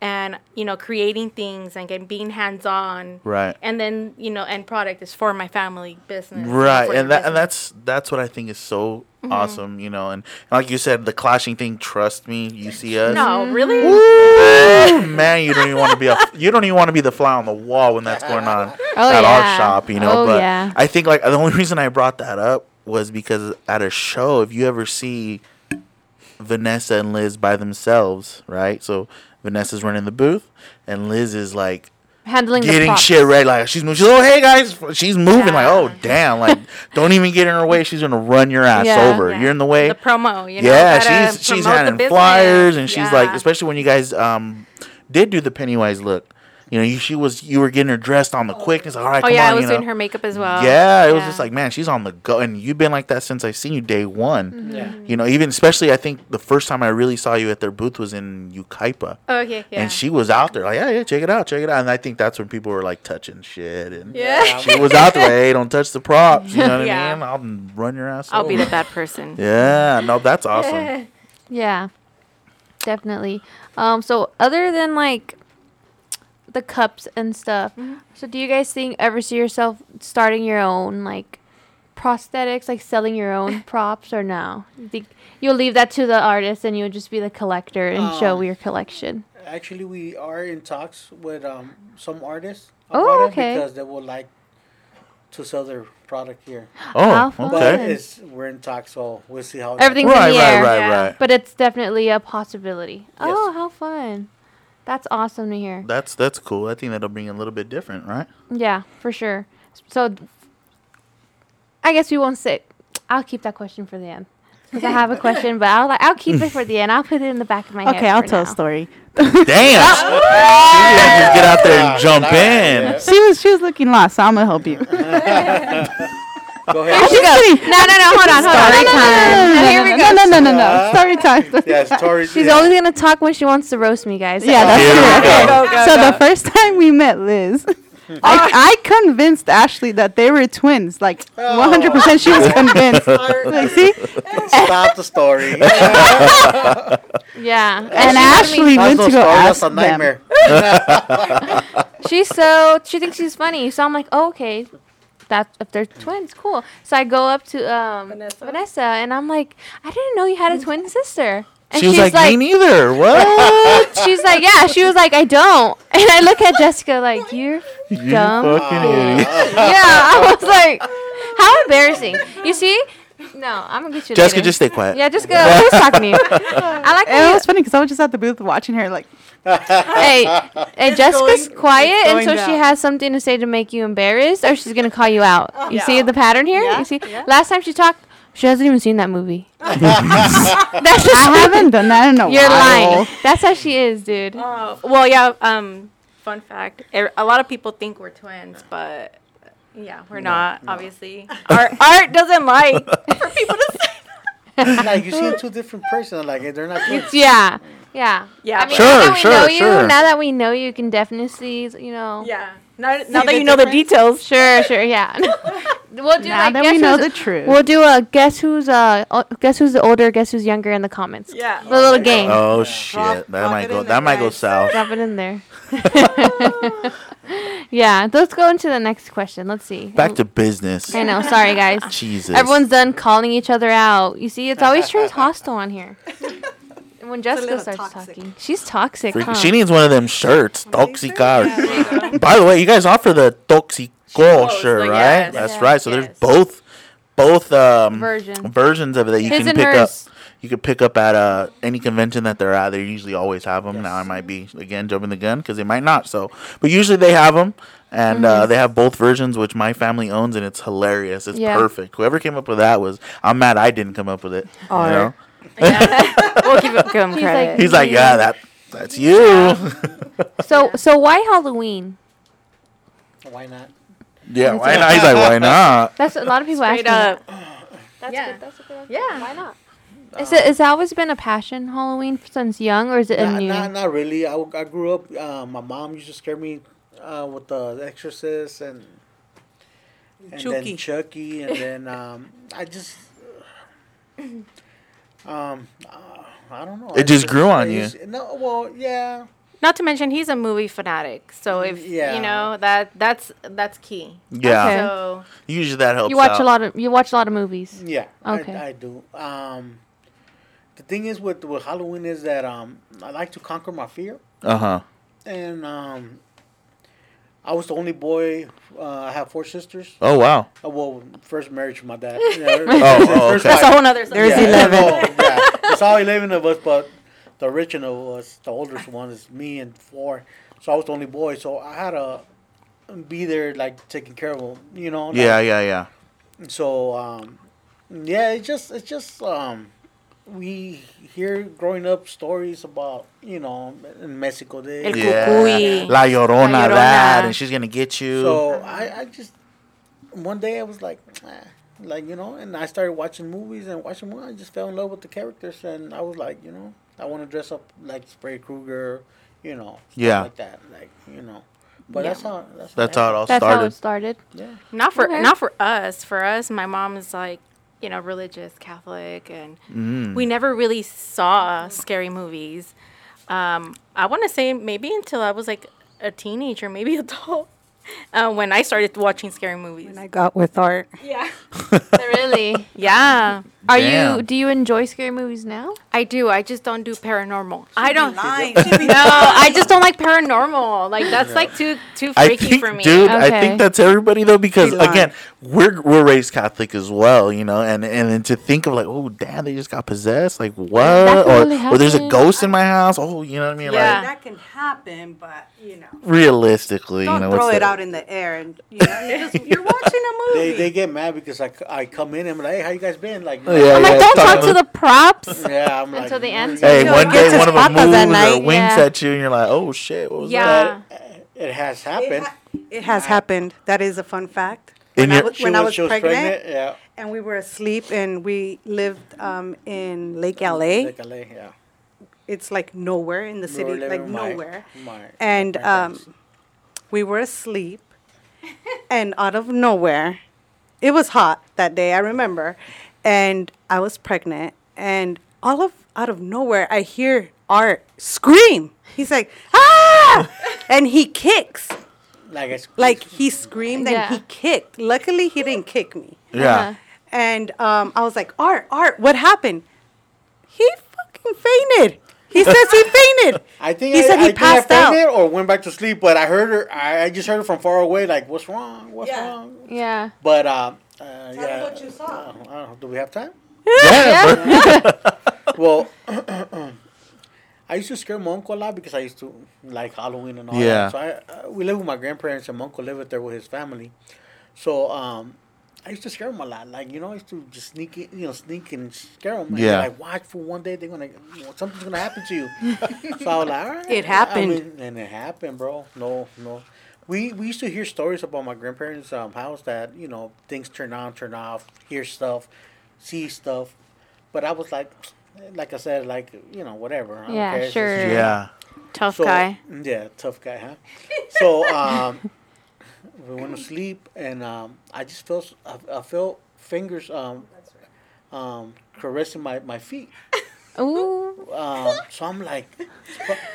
and, you know, creating things and getting, being hands-on. Right. And then, you know, end product is for my family business. Right. And that business. and that's that's what I think is so mm-hmm. awesome, you know. And, and like you said, the clashing thing, trust me, you see us. No, really? Ooh, man, you don't even want to be a, you don't even want to be the fly on the wall when that's going on oh, at yeah. our shop, you know. Oh, but yeah. I think like the only reason I brought that up was because at a show, if you ever see Vanessa and Liz by themselves, right? So Vanessa's running the booth, and Liz is like handling getting shit ready. Like she's moving. She's like, oh, hey guys, she's moving. Yeah. Like, oh damn, like don't even get in her way. She's gonna run your ass yeah, over. Yeah. You're in the way. The promo, you know, yeah. She's she's handing flyers, and yeah. she's like, especially when you guys um did do the Pennywise look. You know, you, she was. You were getting her dressed on the quickness. All right, oh come yeah, on, I was you know. doing her makeup as well. Yeah, it yeah. was just like, man, she's on the go, and you've been like that since I seen you day one. Mm-hmm. Yeah, you know, even especially I think the first time I really saw you at their booth was in Yucaipa. Oh, okay, yeah. And she was out there like, yeah, yeah, check it out, check it out. And I think that's when people were like touching shit, and yeah. she was out there like, hey, don't touch the props. You know what yeah. I mean? I'll run your ass. I'll over. be the bad person. Yeah, no, that's awesome. Yeah, definitely. Um, so other than like. the cups and stuff. Mm-hmm. So do you guys think ever see yourself starting your own like prosthetics, like selling your own props, or no? You think you'll leave that to the artist and you'll just be the collector and um, show your collection? Actually, we are in talks with um, some artists about oh, okay. it because they would like to sell their product here. Oh, okay. But it's, we're in talks, so we'll see how everything's right, in the air. Right, right, yeah. right. But it's definitely a possibility. Yes. Oh, how fun. That's awesome to hear. That's that's cool. I think that'll bring a little bit different, right? Yeah, for sure. So, I guess we won't sit. I'll keep that question for the end because I have a question, but I'll I'll keep it for the end. I'll put it in the back of my head. Okay, I'll tell now. a story. Damn! She just get out there and jump in. She was she was looking lost, so I'm gonna help you. Go ahead. Here she goes. No, no, no. Hold on. Hold story on. time. No, here we go. No, no, no, no. no. Story time. Yeah, story She's yeah. only going to talk when she wants to roast me, guys. Yeah, that's here true. Okay. Go, go, so go. the first time we met Liz, I, I convinced Ashley that they were twins. Like, oh. one hundred percent she was convinced. Like, see? Stop the story. yeah. And Ashley went to go ask them. She's so, she thinks she's funny. So I'm like, oh, okay. That if they're twins, cool. So I go up to um, Vanessa. Vanessa, and I'm like, I didn't know you had a twin sister. And she was she's like, like, me neither. What? She's like, yeah. She was like, I don't. And I look at Jessica like, you're you dumb. Fucking idiot. Yeah, I was like, how embarrassing. You see? No, I'm gonna get you. Jessica, later. just stay quiet. Yeah, just go. Who's talking to you? I like. And it was funny because I was just at the booth watching her like. hey, hey Jessica's going, quiet until down. she has something to say to make you embarrassed, or she's gonna call you out. You yeah. see the pattern here? Yeah. You see? Yeah. Last time she talked, she hasn't even seen that movie. That's I haven't done that in a You're while. You're lying. That's how she is, dude. Oh. Well, yeah. Um, Fun fact. A lot of people think we're twins, but yeah, we're no, not, no. obviously. Our Art doesn't like for people to say that. Like, you see two different persons. Like, they're not twins. Yeah. Yeah. Yeah. I mean, sure, now that we sure, know you, sure. now that we know you, you can definitely see, you know. Yeah. Now, now that you difference. know the details. Sure, sure, yeah. We'll do now like, that we know the truth. We'll do a guess who's uh o- guess who's older, guess who's younger in the comments. Yeah. The oh little game. Oh, yeah. shit. Drop, that might go that guys. might go south. Drop it in there. Yeah, let's go into the next question. Let's see. Back to business. I know. Sorry, guys. Jesus. Everyone's done calling each other out. You see, it's always Trey's hostile on here. When Jessica starts toxic. talking, she's toxic. Freak, huh? She needs one of them shirts. Toxicar. Yeah, by the way, you guys offer the Toxico Shows, shirt, like, right? Yes, That's yes, right. So yes. there's both, both um, Version. versions of it that you His can pick hers. up. You can pick up at uh, any convention that they're at. They usually always have them. Yes. Now I might be again jumping the gun because they might not. So, but usually they have them. And mm-hmm. uh, they have both versions, which my family owns, and it's hilarious. It's yeah. perfect. Whoever came up with that was, I'm mad I didn't come up with it. Oh, you know? Yeah. We'll give him credit. He's like, He's like yeah, that that's you. Yeah. so, so why Halloween? Why not? Yeah, why not? He's like, why not? That's a lot of people ask up. That. That's yeah. good. That's a good answer. Yeah, why not? Is it, has that always been a passion, Halloween, since young, or is it nah, a new? Nah, not really. I, I grew up. Uh, my mom used to scare me uh, with the Exorcist and and Chucky. then Chucky, and then um, I just. Uh, Um, uh, I don't know. It I just grew on you. No, well, yeah. Not to mention, he's a movie fanatic, so if yeah. you know that, that's that's key. Yeah. Okay. So usually that helps. You watch out. a lot of you watch a lot of movies. Yeah. Okay. I, I do. Um, the thing is with with Halloween is that um I like to conquer my fear. Uh huh. And um, I was the only boy. Uh, I have four sisters. Oh, wow. Uh, well, first marriage from my dad. Yeah, oh, oh okay. That's a whole other There's yeah, eleven. Oh, yeah. It's all eleven of us, but the original was the oldest one is me and four. So I was the only boy. So I had to be there, like, taking care of them, you know? Like, yeah, yeah, yeah. So, um, yeah, it's just, it's just um, we hear growing up stories about, you know, in Mexico Day. El Cucuy. La Llorona, La Llorona. That, and she's going to get you. So I, I just, one day I was like, eh, like, you know, and I started watching movies and watching movies. I just fell in love with the characters, and I was like, you know, I want to dress up like Freddy Krueger, you know, yeah. like that, like, you know. But yeah. that's how that's, that's how, how it all started. That's how it started. Yeah. Not for, okay. not for us. For us, my mom is like, you know, religious, Catholic, and mm. we never really saw scary movies. Um, I want to say maybe until I was like a teenager, maybe adult, uh, when I started watching scary movies. When I got with Art. Yeah. Really? Yeah. Are Damn. you? Do you enjoy scary movies now? I do. I just don't do paranormal. She'd I don't. Be no, I just don't like paranormal. Like that's yeah. like too too freaky I think, for me. Dude, okay. I think that's everybody though, because again, we're we're raised Catholic as well, you know, and and, and to think of like, oh damn, they just got possessed, like what, or really or there's a ghost in my house. Oh, you know what I mean? Yeah, like, that can happen, but you know, realistically, don't you know, throw what's it that? out in the air, and you know, you're, just, you're watching a movie. They, they get mad because I, I come in and I'm like, hey, how you guys been? Like. Yeah, I'm yeah, like, don't talk to the props yeah, I'm like, until the end. Hey, one day one of them moves or winks yeah. at you, and you're like, oh, shit, what was yeah. that? It has happened. It, ha- it has I, happened. That is a fun fact. When, your, I, w- when was, I was pregnant, pregnant yeah. and we were asleep, and we lived um, in Lake L A. Lake L A, yeah. It's like nowhere in the we city, like nowhere. My, my and um, we were asleep, and out of nowhere, it was hot that day, I remember. And I was pregnant, and all of out of nowhere, I hear Art scream. He's like, ah! And he kicks. Like, a sque- like he screamed yeah. and he kicked. Luckily, he didn't kick me. Yeah. Uh-huh. And um, I was like, Art, Art, what happened? He fucking fainted. He says he fainted. I think he I, said he I passed think I fainted out or went back to sleep. But I heard her. I, I just heard her from far away. Like, what's wrong? What's yeah. wrong? Yeah. But. Um, Uh, Tell yeah, me what you saw. Uh, I don't know. Do we have time? Yeah. yeah. yeah. Well, I used to scare my uncle a lot because I used to like Halloween and all yeah. that. So I, uh, we live with my grandparents, and my uncle lived there with his family. So um, I used to scare them a lot. Like, you know, I used to just sneak in, you know, sneak and scare them. And yeah. I like, watch for one day, they're going to, you know, something's going to happen to you. So I was like, all right. It happened. I mean, and it happened, bro. No, no. We we used to hear stories about my grandparents' um, house that, you know, things turn on, turn off, hear stuff, see stuff. But I was like, like I said, like, you know, whatever. I yeah, sure. Just, yeah. Tough so, guy. Yeah, tough guy, huh? So, um... we went to sleep, and um, I just felt I, I felt fingers um, um, caressing my, my feet. Ooh. Um, so I'm like,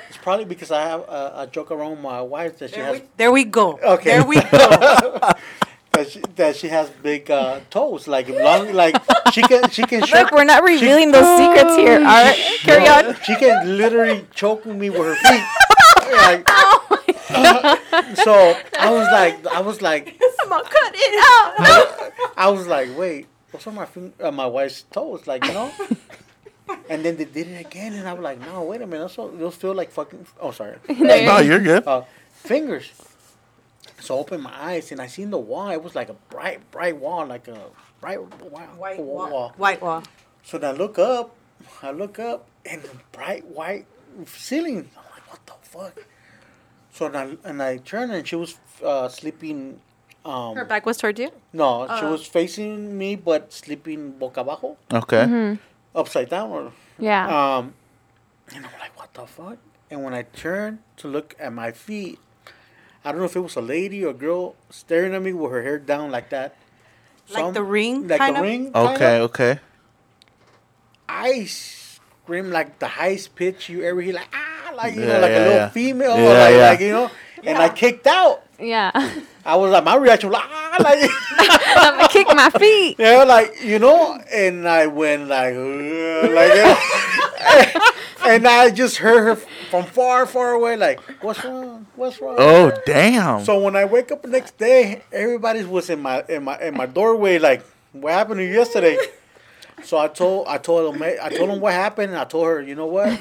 it's probably because I have a, a joke around my wife that she there has. We, there we go. Okay. There we go. that she that she has big uh, toes, like long, like she can she can. Look, choke, we're not revealing she, those oh, secrets here. All right, carry no, on. She can literally choke me with her feet. Like, oh. Uh, so I was like, I was like, I'm gonna cut it out. I, I was like, wait, what's on my finger, uh, my wife's toes? Like, you know. And then they did it again, and I was like, no, wait a minute, so those feel like fucking. Oh, sorry. No, uh, you're good. Uh, fingers. So I opened my eyes, and I seen the wall. It was like a bright, bright wall, like a bright white wall. wall. White wall. So then I look up, I look up, and the bright white ceiling. I'm like, what the fuck. So then I, and I turned, and she was uh, sleeping. Um, Her back was towards you? No, uh. she was facing me, but sleeping boca abajo. Okay. Mm-hmm. Upside down. Or, yeah. Um, and I'm like, what the fuck? And when I turned to look at my feet, I don't know if it was a lady or a girl staring at me with her hair down like that. Like Some, the ring? Like the of? ring. Okay, okay. Of. I screamed like the highest pitch you ever hear, like, ah! Like, you yeah, know, like yeah, a little yeah. female, yeah, like, yeah. like, you know, yeah. and I kicked out. Yeah. I was like, my reaction was like, ah, like. I'm going to kick my feet. Yeah, like, you know, and I went like, like, and, and I just heard her from far, far away, like, what's wrong? What's wrong? Oh, damn. So when I wake up the next day, everybody was in my, in my, in my doorway, like, what happened to you yesterday? So I told, I told him, I told him what happened, and I told her, you know what?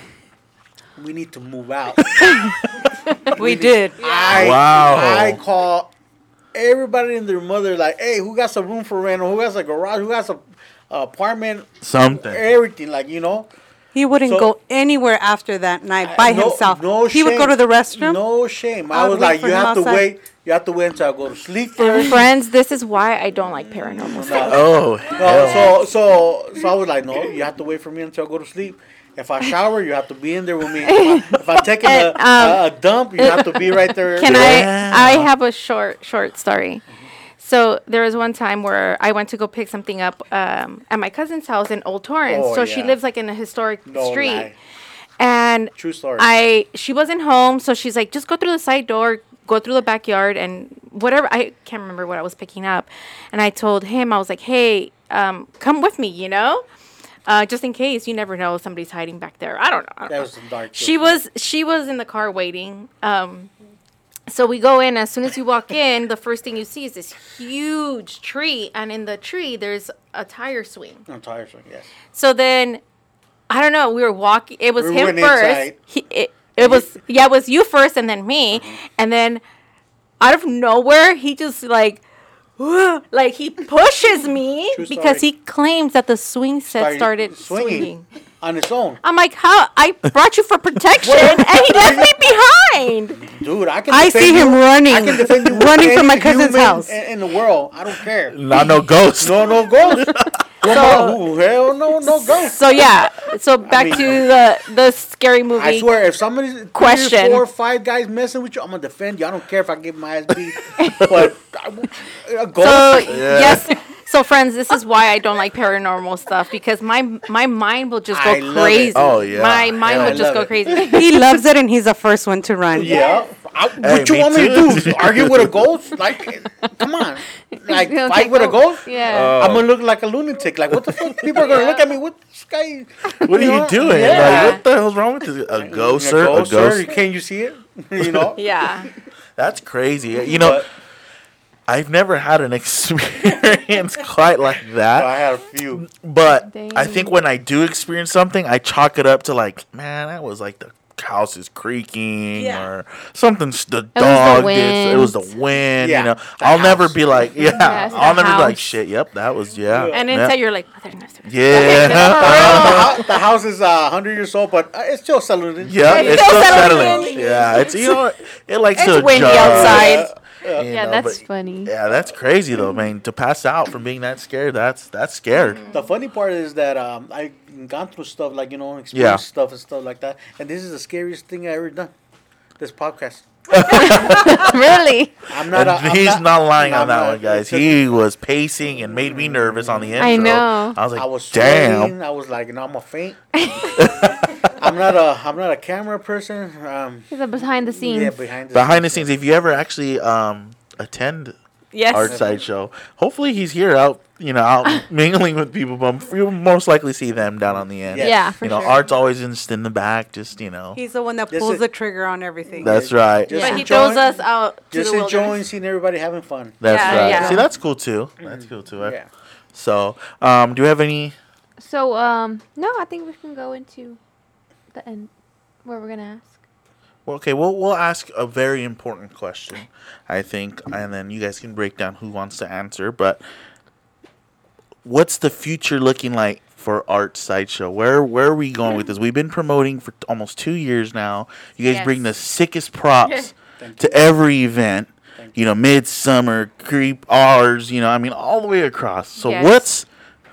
We need to move out. we, we did. I, wow. I call everybody and their mother like, hey, who got some room for rent? Or who has a garage? Who has a uh, apartment? Something. Everything, like, you know. He wouldn't so, go anywhere after that night I, by no, himself. No he shame. He would go to the restroom. No shame. I, I was like, you have to outside. wait. You have to wait until I go to sleep first. Friends, this is why I don't like paranormal stuff. Oh. No, so, so, so I was like, no, you have to wait for me until I go to sleep. If I shower, you have to be in there with me. If I, if I take and, a, um, a, a dump, you have to be right there. Can yeah. I? I have a short, short story. Mm-hmm. So there was one time where I went to go pick something up um, at my cousin's house in Old Torrance. Oh, so yeah. she lives like in a historic no street. Lie. And true story. I she wasn't home, so she's like, just go through the side door, go through the backyard, and whatever. I can't remember what I was picking up, and I told him I was like, hey, um, come with me, you know. Uh, just in case, you never know, somebody's hiding back there. I don't know. I don't that know. was some dark. She was she was in the car waiting. Um, so we go in. As soon as you walk in, the first thing you see is this huge tree, and in the tree there's a tire swing. A tire swing, yes. So then, I don't know. We were walking. It was we him first. He, it it was yeah. It was you first, and then me, mm-hmm. and then out of nowhere, he just like. Like, he pushes me because he claims that the swing set started, started swinging, swinging on its own. I'm like, how? I brought you for protection, and he left me behind. Dude, I can. I see you. him running, I can defend you running from my cousin's house in the world. I don't care. Not no ghost. No, no ghost. So, hell no, no ghost. So yeah, so back I mean, to the the scary movie. I swear, if somebody's question, three, four, five guys messing with you, I'm gonna defend you. I don't care if I give my ass beat. But I, a ghost. So yeah. yes, so friends, this is why I don't like paranormal stuff because my my mind will just go I crazy. Oh yeah, my mind yeah, will I just go it. crazy. He loves it, and he's the first one to run. Yeah. I, hey, what you want too. me to do? Argue with a ghost? Like, come on. Like, fight like with a ghost? Yeah. Oh. I'm going to look like a lunatic. Like, what the fuck? People are going to yeah. look at me. What this guy? What you are know? you doing? Yeah. Like, what the hell's wrong with this? A ghost, sir? A ghost, sir? Can you see it? You know? Yeah. That's crazy. You know, but, I've never had an experience quite like that. No, I had a few. But Dang. I think when I do experience something, I chalk it up to like, man, that was like the house is creaking yeah. or something. The it dog. Was the did, it was the wind. Yeah. You know, the I'll house. never be like, yeah. Yes, I'll never house. be like, shit. Yep, that was yeah. And instead, yeah. you're like, oh, no yeah. Okay, the house is uh, hundred years old, but it's still settling. Yeah, it's, it's still settling. settling. Yeah, it's you know, it likes it's to windy adjust. outside. Yeah. Yeah, yeah know, that's but, funny. Yeah, that's crazy though, man. To pass out from being that scared, that's that's scared. The funny part is that um, I've gone through stuff like, you know, experienced yeah. stuff and stuff like that. And this is the scariest thing I ever done. This podcast. Really? I'm not. A, he's I'm not, not lying on that not, one, guys. He was pacing and made me nervous on the intro. I know. I was like, I was damn. Sweating. I was like, no, I'm a faint. I'm not a. I'm not a camera person. Um, he's a behind the scenes. Yeah, behind the behind scenes. the scenes. If you ever actually um, attend. Yes. Art Sideshow. Hopefully he's here out, you know, out mingling with people, but you'll most likely see them down on the end. Yes. Yeah, for you know, sure. Art's always in, in the back, just, you know. He's the one that pulls it, the trigger on everything. That's right. Just yeah. But he enjoying, throws us out to Just the enjoying seeing everybody having fun. That's yeah, right. Yeah. See, that's cool, too. Mm-hmm. That's cool, too. Right? Yeah. So, um, do you have any? So, um, no, I think we can go into the end where we're going to ask. Well, okay, we'll, we'll ask a very important question, I think, and then you guys can break down who wants to answer. But what's the future looking like for Art Sideshow? Where where are we going with this? We've been promoting for almost two years now. You guys yes. bring the sickest props to every event. You. you know, Midsummer, Creep, R's, you know, I mean, all the way across. So yes. what's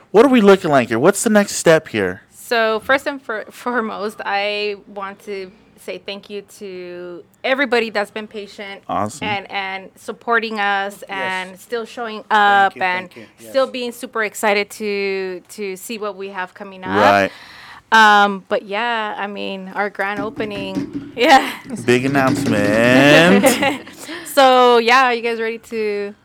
what are we looking like here? What's the next step here? So first and for, foremost, I want to say thank you to everybody that's been patient awesome. and and supporting us and yes. still showing up you, and yes. still being super excited to to see what we have coming up. Right. Um, but yeah, I mean, our grand opening. Yeah. Big announcement. So yeah, are you guys ready to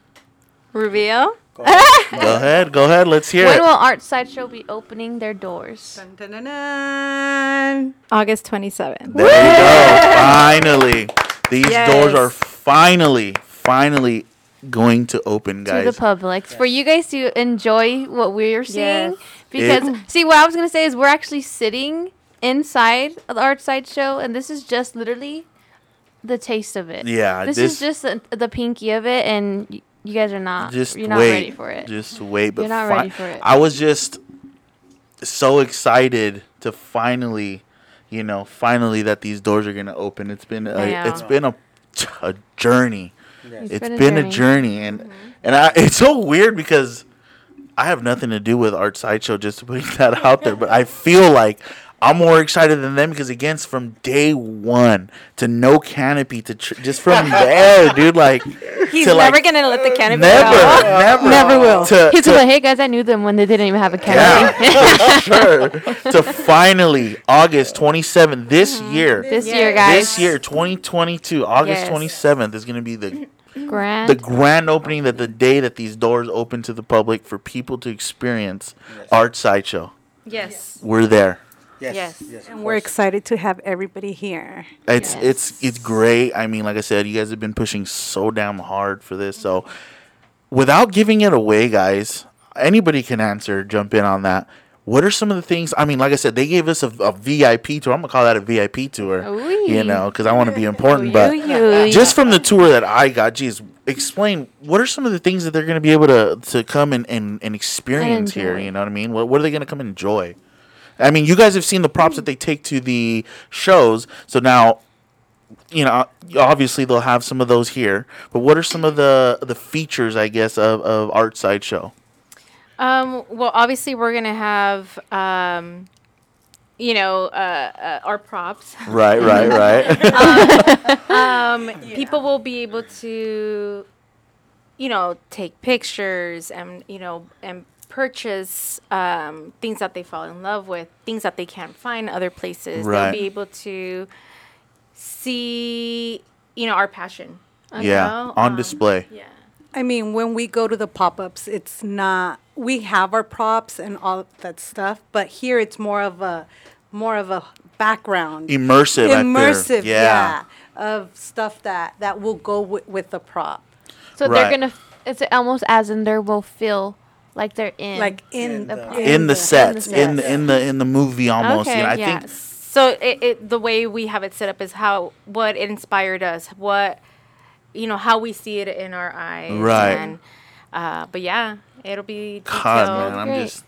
reveal? Go ahead. go ahead, go ahead. Let's hear when it. When will Art Sideshow be opening their doors? Dun, dun, dun, dun. August twenty-seventh. There Woo! you go. Finally. These yes. doors are finally, finally going to open, guys. To the public. Yes. For you guys to enjoy what we're seeing. Yes. Because, it, see, what I was going to say is we're actually sitting inside of the Art Sideshow, and this is just literally the taste of it. Yeah. This, this is just the, the pinky of it, and... You guys are not. Just you're not wait. ready for it. Just wait. But you're not fi- ready for it. I was just so excited to finally, you know, finally that these doors are gonna open. It's been a, it's been a, a journey. Yes. It's, it's been, been a journey, a journey and mm-hmm. and I, it's so weird because I have nothing to do with Art Sideshow. Just to put that out there, but I feel like. I'm more excited than them because, again, it's from day one to no canopy to tr- just from there, dude. Like he's never like, gonna let the canopy never, go. Never, never will. To, he's to, like, hey guys, I knew them when they didn't even have a canopy. Yeah, for sure. To finally, August twenty-seventh this mm-hmm. year, this yes. year, guys, this year, twenty twenty-two, August twenty-seventh is gonna be the grand, the grand opening that the day that these doors open to the public for people to experience yes. Art Sideshow. Yes, we're there. Yes. Yes. yes, and we're course. excited to have everybody here. It's yes. it's it's great. I mean, like I said, you guys have been pushing so damn hard for this. So, without giving it away, guys, anybody can answer. Jump in on that. What are some of the things? I mean, like I said, they gave us a, a V I P tour. I'm gonna call that a V I P tour. Ooh. You know, because I want to be important. But just from the tour that I got, geez, explain what are some of the things that they're gonna be able to to come and and, and experience here. You know what I mean? What what are they gonna come and enjoy? I mean, you guys have seen the props that they take to the shows. So now, you know, obviously they'll have some of those here. But what are some of the, the features, I guess, of, of Art Sideshow? Um, well, obviously we're going to have, um, you know, uh, uh, our props. Right, right, right. um, um, yeah. People will be able to, you know, take pictures and, you know, and purchase um, things that they fall in love with, things that they can't find other places. Right. They'll be able to see, you know, our passion. Yeah, know? on um, display. Yeah. I mean, when we go to the pop-ups, it's not, we have our props and all that stuff, but here it's more of a, more of a background. Immersive. Immersive, yeah. yeah. Of stuff that, that will go w- with the prop. So right. they're going to, it's almost as in there will feel like they're in, like in, in the, the in the sets, in the in the in the movie almost. Okay, you know, I yes. think So it, it, the way we have it set up is how what it inspired us, what, you know, how we see it in our eyes. Right. And, uh, but yeah, it'll be detailed. God, man, I'm Great. just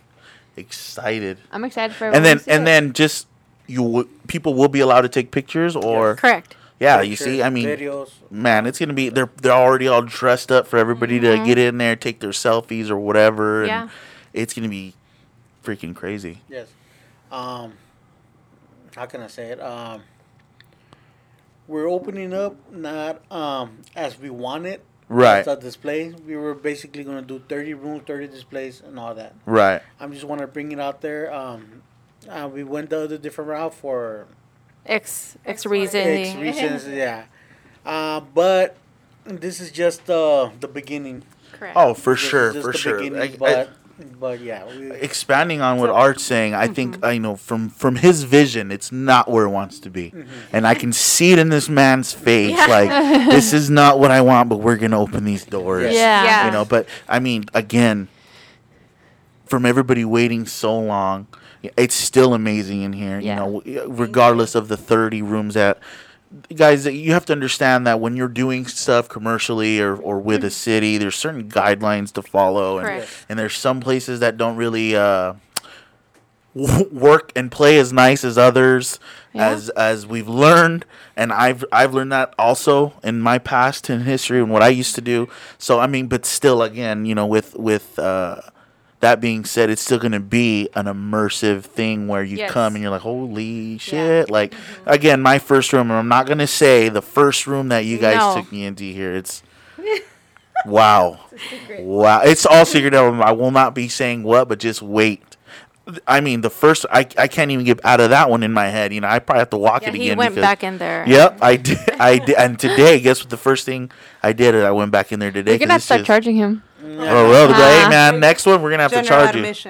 excited. I'm excited for everyone. And then, and it. then just you w- people will be allowed to take pictures or yes. correct. Yeah, pictures, you see, I mean, videos. Man, it's gonna be they're they're already all dressed up for everybody mm-hmm. to get in there, take their selfies or whatever. Yeah. And it's gonna be freaking crazy. Yes. Um. How can I say it? Um, we're opening up not um, as we want it. Right. The displays. We were basically going to do thirty rooms, thirty displays, and all that. Right. I just want to bring it out there. Um, uh, we went the other different route for X X reasons. X reasons, yeah. Uh, but this is just uh, the beginning. Correct. Oh, for this sure, for sure. I, but. I, But yeah, we, expanding on what Art's saying, I mm-hmm. think I know from from his vision, it's not where it wants to be, mm-hmm. and I can see it in this man's face. Yeah. Like this is not what I want, but we're gonna open these doors. Yeah. yeah, you know. But I mean, again, from everybody waiting so long, it's still amazing in here. Yeah. You know, regardless of the thirty rooms that. Guys, you have to understand that when you're doing stuff commercially or, or with a city, there's certain guidelines to follow. And, Correct. and there's some places that don't really uh, work and play as nice as others, yeah. as as we've learned. And I've I've learned that also in my past and history and what I used to do. So, I mean, but still, again, you know, with... with uh, that being said, it's still going to be an immersive thing where you yes. come and you're like, holy shit. Yeah. Like, mm-hmm. again, my first room, and I'm not going to say the first room that you guys no. took me into here. It's, wow. It's wow. It's all secret. I will not be saying what, but just wait. I mean, the first, I, I can't even get out of that one in my head. You know, I probably have to walk yeah, it again. Yeah, he went because, back in there. Yep, I did. I did. And today, guess what the first thing I did is I went back in there today. You're going to have to start charging him. No. Oh, well, uh, hey, man, next one, we're going to have to charge you. That's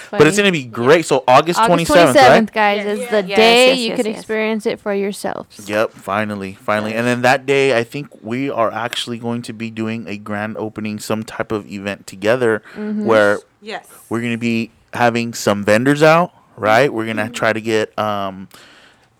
funny. But it's going to be great. So August twenty-seventh, right? guys, yes. is the yes, day yes, yes, you yes, could yes. experience it for yourselves. Yep, finally, finally. Yes. And then that day, I think we are actually going to be doing a grand opening, some type of event together mm-hmm. where yes. we're going to be having some vendors out, right? We're going to mm-hmm. try to get... um,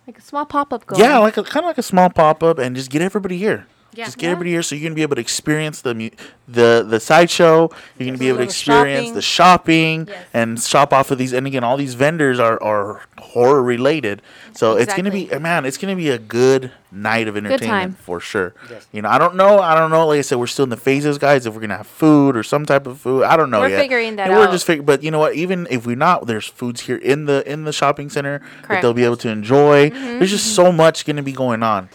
like a small pop-up going. Yeah, like a, kind of like a small pop-up and just get everybody here. Yeah. Just get yeah. everybody here so you're going to be able to experience the mu- the the sideshow. You're going to be able to experience shopping. the shopping yes. and shop off of these. And again, all these vendors are, are horror related. So exactly. it's going to be, man, it's going to be a good night of entertainment for sure. Yes. You know, I don't know. I don't know. Like I said, we're still in the phases, guys, if we're going to have food or some type of food. I don't know we're yet. We're figuring that and out. We're just fig- but you know what? Even if we're not, there's foods here in the, in the shopping center Correct. that they'll be able to enjoy. Mm-hmm. There's just so much going to be going on.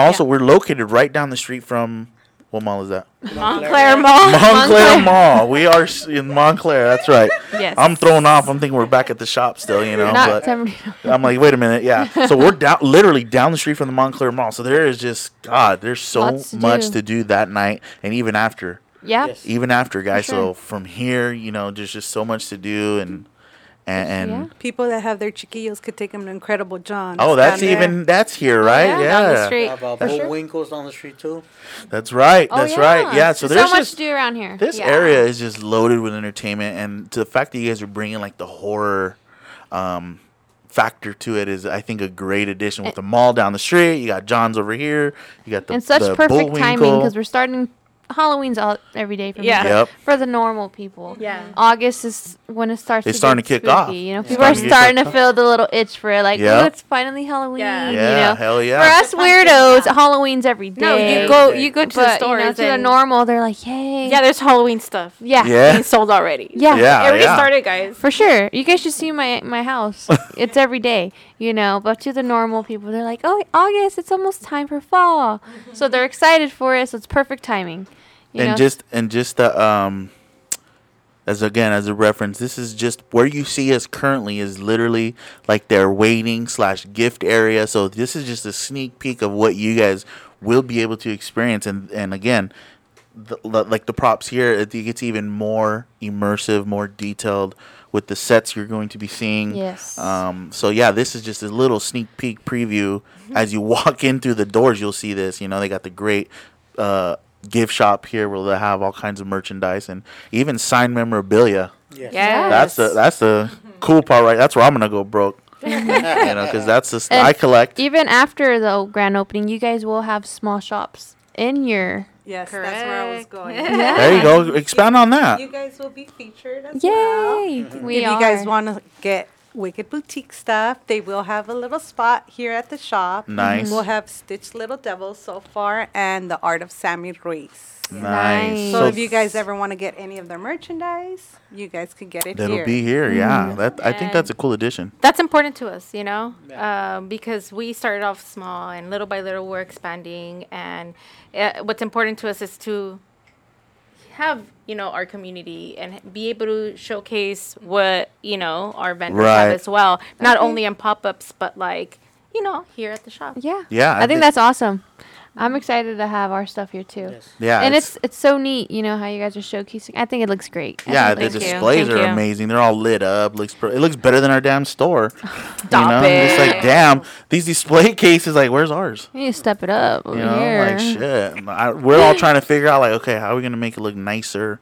Also, yeah. we're located right down the street from, what mall is that? Montclair Mall. Montclair Mall. We are in Montclair. That's right. Yes. I'm thrown off. I'm thinking we're back at the shop still, you know. Not but I'm like, wait a minute. Yeah. So we're down, literally down the street from the Montclair Mall. So there is just, God, there's so Lots to much do. to do that night and even after. Yeah. Yes. Even after, guys. Sure. So from here, you know, there's just so much to do and. And yeah. people that have their chiquillos could take them to Incredible John. Oh, that's even there. That's here, right? Yeah, yeah. Down the street. About Bullwinkle's on the street too. That's right. That's oh, yeah. right. Yeah. So there's, there's so much just, to do around here. This yeah. area is just loaded with entertainment, and to the fact that you guys are bringing like the horror um, factor to it is, I think, a great addition. With it, the mall down the street, you got John's over here. You got the and such the perfect Bullwinkle. timing because we're starting. Halloween's all every day for yeah. me. Yep. For the normal people. Yeah. August is when it starts it's to starting to kick spooky. off. You know, yeah. people starting are starting to, to feel the little itch for it. Like, yep. oh, it's finally Halloween. Yeah, you yeah know? hell yeah. For us weirdos, yeah. Halloween's every day. No, you go you go to but, the stores. You know, to the normal, they're like, hey. Yeah, there's Halloween stuff. Yeah. yeah. It's sold already. Yeah. yeah it already yeah. started, guys. For sure. You guys should see my, my house. It's every day. You know, but to the normal people, they're like, oh, August, it's almost time for fall. Mm-hmm. So they're excited for it. So it's perfect timing. You and know? just and just the um, as again as a reference, this is just where you see us currently is literally like their waiting slash gift area. So this is just a sneak peek of what you guys will be able to experience. And and again, the, like the props here, it gets even more immersive, more detailed. With the sets you're going to be seeing. Yes. Um, so, yeah, this is just a little sneak peek preview. Mm-hmm. As you walk in through the doors, you'll see this. You know, they got the great uh, gift shop here where they have all kinds of merchandise and even signed memorabilia. Yes. yes. That's the that's the cool part, right? That's where I'm going to go broke. Mm-hmm. You know, because that's the stuff I collect. Even after the grand opening, you guys will have small shops in your... Yes, correct. That's where I was going. Yeah. There you go. Expand you, on that. You guys will be featured as Yay. Well. Yay! Mm-hmm. We if are. You guys want to get Wicked Boutique stuff, they will have a little spot here at the shop. Nice. We'll have Stitch Little Devil so far and the art of Sammy Reese. Nice. nice. So, so if you guys ever want to get any of their merchandise, you guys could get it that'll here. It'll be here, yeah. Mm-hmm. That I think and that's a cool addition. That's important to us, you know, yeah. uh, because we started off small and little by little we're expanding. And uh, what's important to us is to have, you know, our community and be able to showcase what, you know, our vendors right. have as well. Okay. Not only in pop-ups, but like, you know, here at the shop. Yeah. Yeah. I, I think th- that's awesome. I'm excited to have our stuff here too. Yes. Yeah, and it's, it's it's so neat, you know, how you guys are showcasing. I think it looks great. I yeah, the displays are amazing. They're all lit up. Looks pro- it looks better than our damn store. Stop you know? It. It's like, damn, these display cases, like, where's ours? You need to step it up. Over you know, here. Like, shit. I, we're all trying to figure out, like, okay, how are we going to make it look nicer?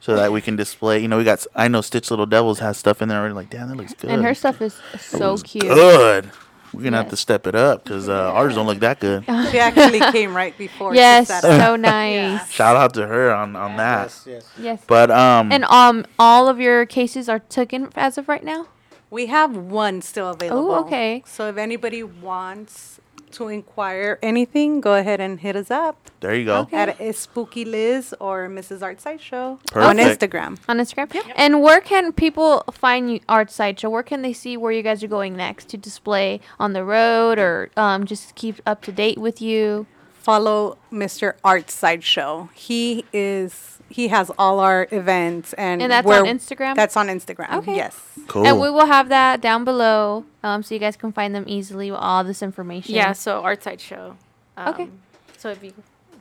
So that we can display, you know, we got, I know Stitch Little Devils has stuff in there already. Like, damn, that looks good. And her stuff is so cute. Good. We're going to yes. have to step it up because uh, ours don't look that good. She actually came right before. Yes, so nice. Yeah. Shout out to her on, on that. Yes, yes. yes. But, um, and um, all of your cases are taken as of right now? We have one still available. Oh, okay. So if anybody wants to inquire anything, go ahead and hit us up. There you go. Okay. At Spooky Liz or Missus Art Sideshow on Instagram. On Instagram. Yep. And where can people find you, Art Sideshow? Where can they see where you guys are going next to display on the road or um, just keep up to date with you? Follow Mister Art Sideshow. He is he has all our events and, and that's on Instagram. That's on Instagram. Okay. Yes. Cool. And we will have that down below, um, so you guys can find them easily with all this information. Yeah. So Art Sideshow. Um, okay. So if you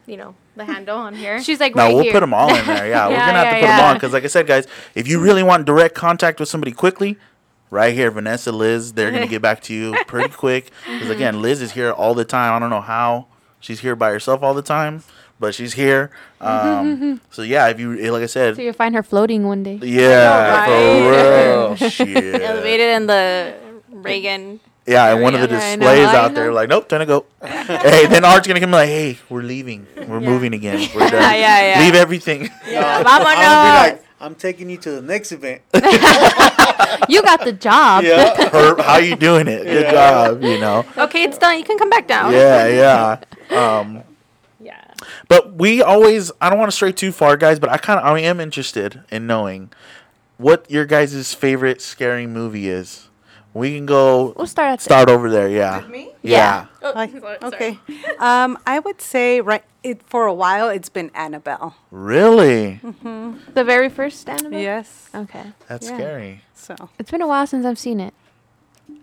you know the handle on here, she's like no, right we'll here. Put them all in there. Yeah, yeah we're gonna have yeah, to put yeah. them all because, like I said, guys, if you really want direct contact with somebody quickly. Right here, Vanessa, Liz, they're gonna get back to you pretty quick. Because again, Liz is here all the time. I don't know how. She's here by herself all the time, but she's here. Um, so, yeah, if you, like I said. So, you'll find her floating one day. Yeah, know, right? For real. Shit. Elevated in the Reagan. Yeah, area. And one of the displays know, out there, like, nope, time to go. Hey, then Art's going to come like, hey, we're leaving. We're yeah. moving again. We're done. yeah, yeah. Leave everything. Yeah, no, I'm, like, I'm taking you to the next event. You got the job. Yeah. Herb, how you doing it? Good yeah. job, you know. Okay, it's done. You can come back down. Yeah, yeah. Um, yeah. But we always, I don't want to stray too far, guys, but I kind of, I am interested in knowing what your guys' favorite scary movie is. We can go. We'll start at start there. Over there, yeah. With me? Yeah. yeah. Oh, okay. um, I would say right it for a while it's been Annabelle. Really? Mm-hmm. The very first Annabelle? Yes. Okay. That's yeah. scary. So it's been a while since I've seen it.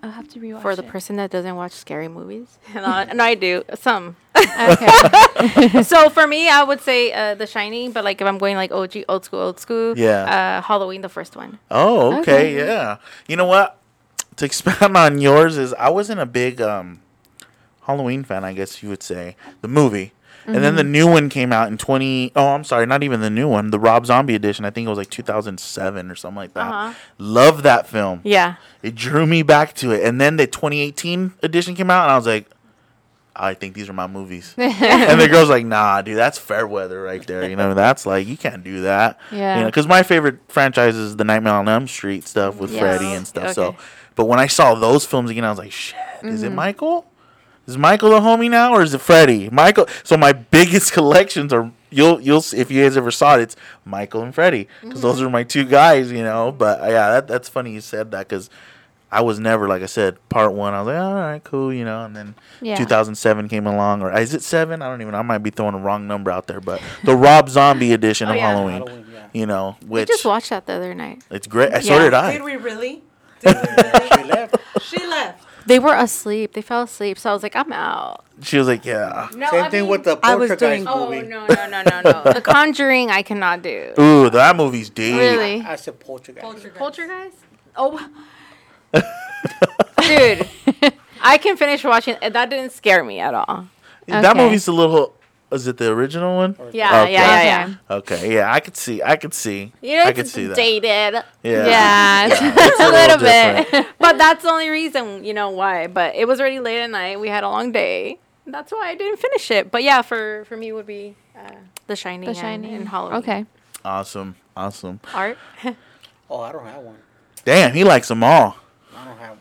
I'll have to rewatch it. For the it. person that doesn't watch scary movies. And I, and I do. Some. Okay. So for me, I would say uh, The Shining. But like if I'm going like O G, old school, old school. Yeah. Uh, Halloween, the first one. Oh, okay. okay. Yeah. You know what? To expand on yours is I wasn't a big um, Halloween fan, I guess you would say, the movie. Mm-hmm. And then the new one came out in twenty oh, I'm sorry, not even the new one, the Rob Zombie edition. I think it was like two thousand seven or something like that. Uh-huh. Love that film. Yeah. It drew me back to it. And then the twenty eighteen edition came out, and I was like, I think these are my movies. And the girl's like, nah, dude, that's fair weather right there. You know, that's like, you can't do that. Yeah. You know, because my favorite franchise is the Nightmare on Elm Street stuff with yes. Freddy and stuff. Okay. So, but when I saw those films again, I was like, shit, mm-hmm. is it Michael? Is Michael the homie now, or is it Freddy? Michael. So my biggest collections are, you'll, you'll, if you guys ever saw it, it's Michael and Freddy. Because mm-hmm. those are my two guys, you know. But yeah, that, that's funny you said that because I was never, like I said, part one. I was like, all right, cool, you know. And then yeah. two thousand seven came along, or is it seven? I don't even know. I might be throwing a wrong number out there, but the Rob Zombie edition oh, of yeah. Halloween, Halloween yeah. you know. Which, we just watched that the other night. It's great. Yeah. So did I. Did we really? Did we really? She left. She left. They were asleep. They fell asleep. So I was like, I'm out. She was like, yeah. No, Same I thing mean, with the Poltergeist movie. Oh, no, no, no, no, no. The Conjuring, I cannot do. Ooh, that movie's deep. Really? I, I said Poltergeist. Poltergeist? Poltergeist? Oh, dude, I can finish watching. That didn't scare me at all. Okay. That movie's a little Is it the original one? Yeah, okay. yeah, yeah, yeah. Okay, yeah, I could see, I could see. You know, I could see that. Dated. Yeah, yeah, it's, yeah, it's a, a little, little bit. Different. But that's the only reason, you know, why. But it was already late at night. We had a long day. That's why I didn't finish it. But yeah, for, for me would be uh, The Shining, the Shining. And, and Halloween. Okay. Awesome, awesome. Art? Oh, I don't have one. Damn, he likes them all. I don't have one.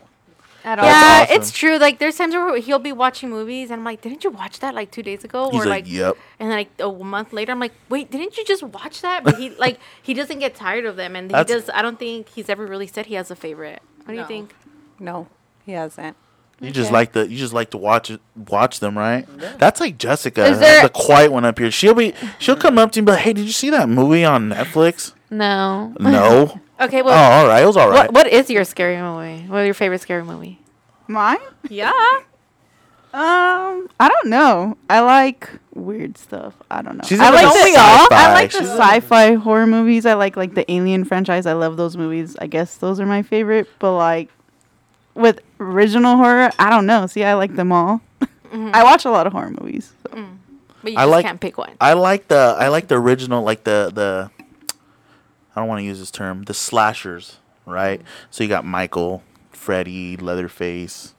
At all. Yeah, awesome. It's true. Like, there's times where he'll be watching movies, and I'm like, didn't you watch that, like, two days ago? He's or, like, like, yep. And then, like, a month later, I'm like, wait, didn't you just watch that? But he, like, he doesn't get tired of them, and That's he does, I don't think he's ever really said he has a favorite. What do no. you think? No, he hasn't. You okay. just like the you just like to watch it, watch them, right? Yeah. That's like Jessica, the quiet one up here. She'll be she'll come up to me, but hey, did you see that movie on Netflix? No. No. Okay. Well. Oh, all right. It was all right. What, what is your scary movie? What is your favorite scary movie? Mine? Yeah. um, I don't know. I like weird stuff. I don't know. She's I like the sci-fi. I like the She's sci-fi like horror movies. I like like the Alien franchise. I love those movies. I guess those are my favorite. But like. With original horror, I don't know. See, I like them all. Mm-hmm. I watch a lot of horror movies, so. mm. but you I just like, can't pick one. I like the I like the original, like the the. I don't want to use this term. The slashers, right? Mm-hmm. So you got Michael, Freddy, Leatherface,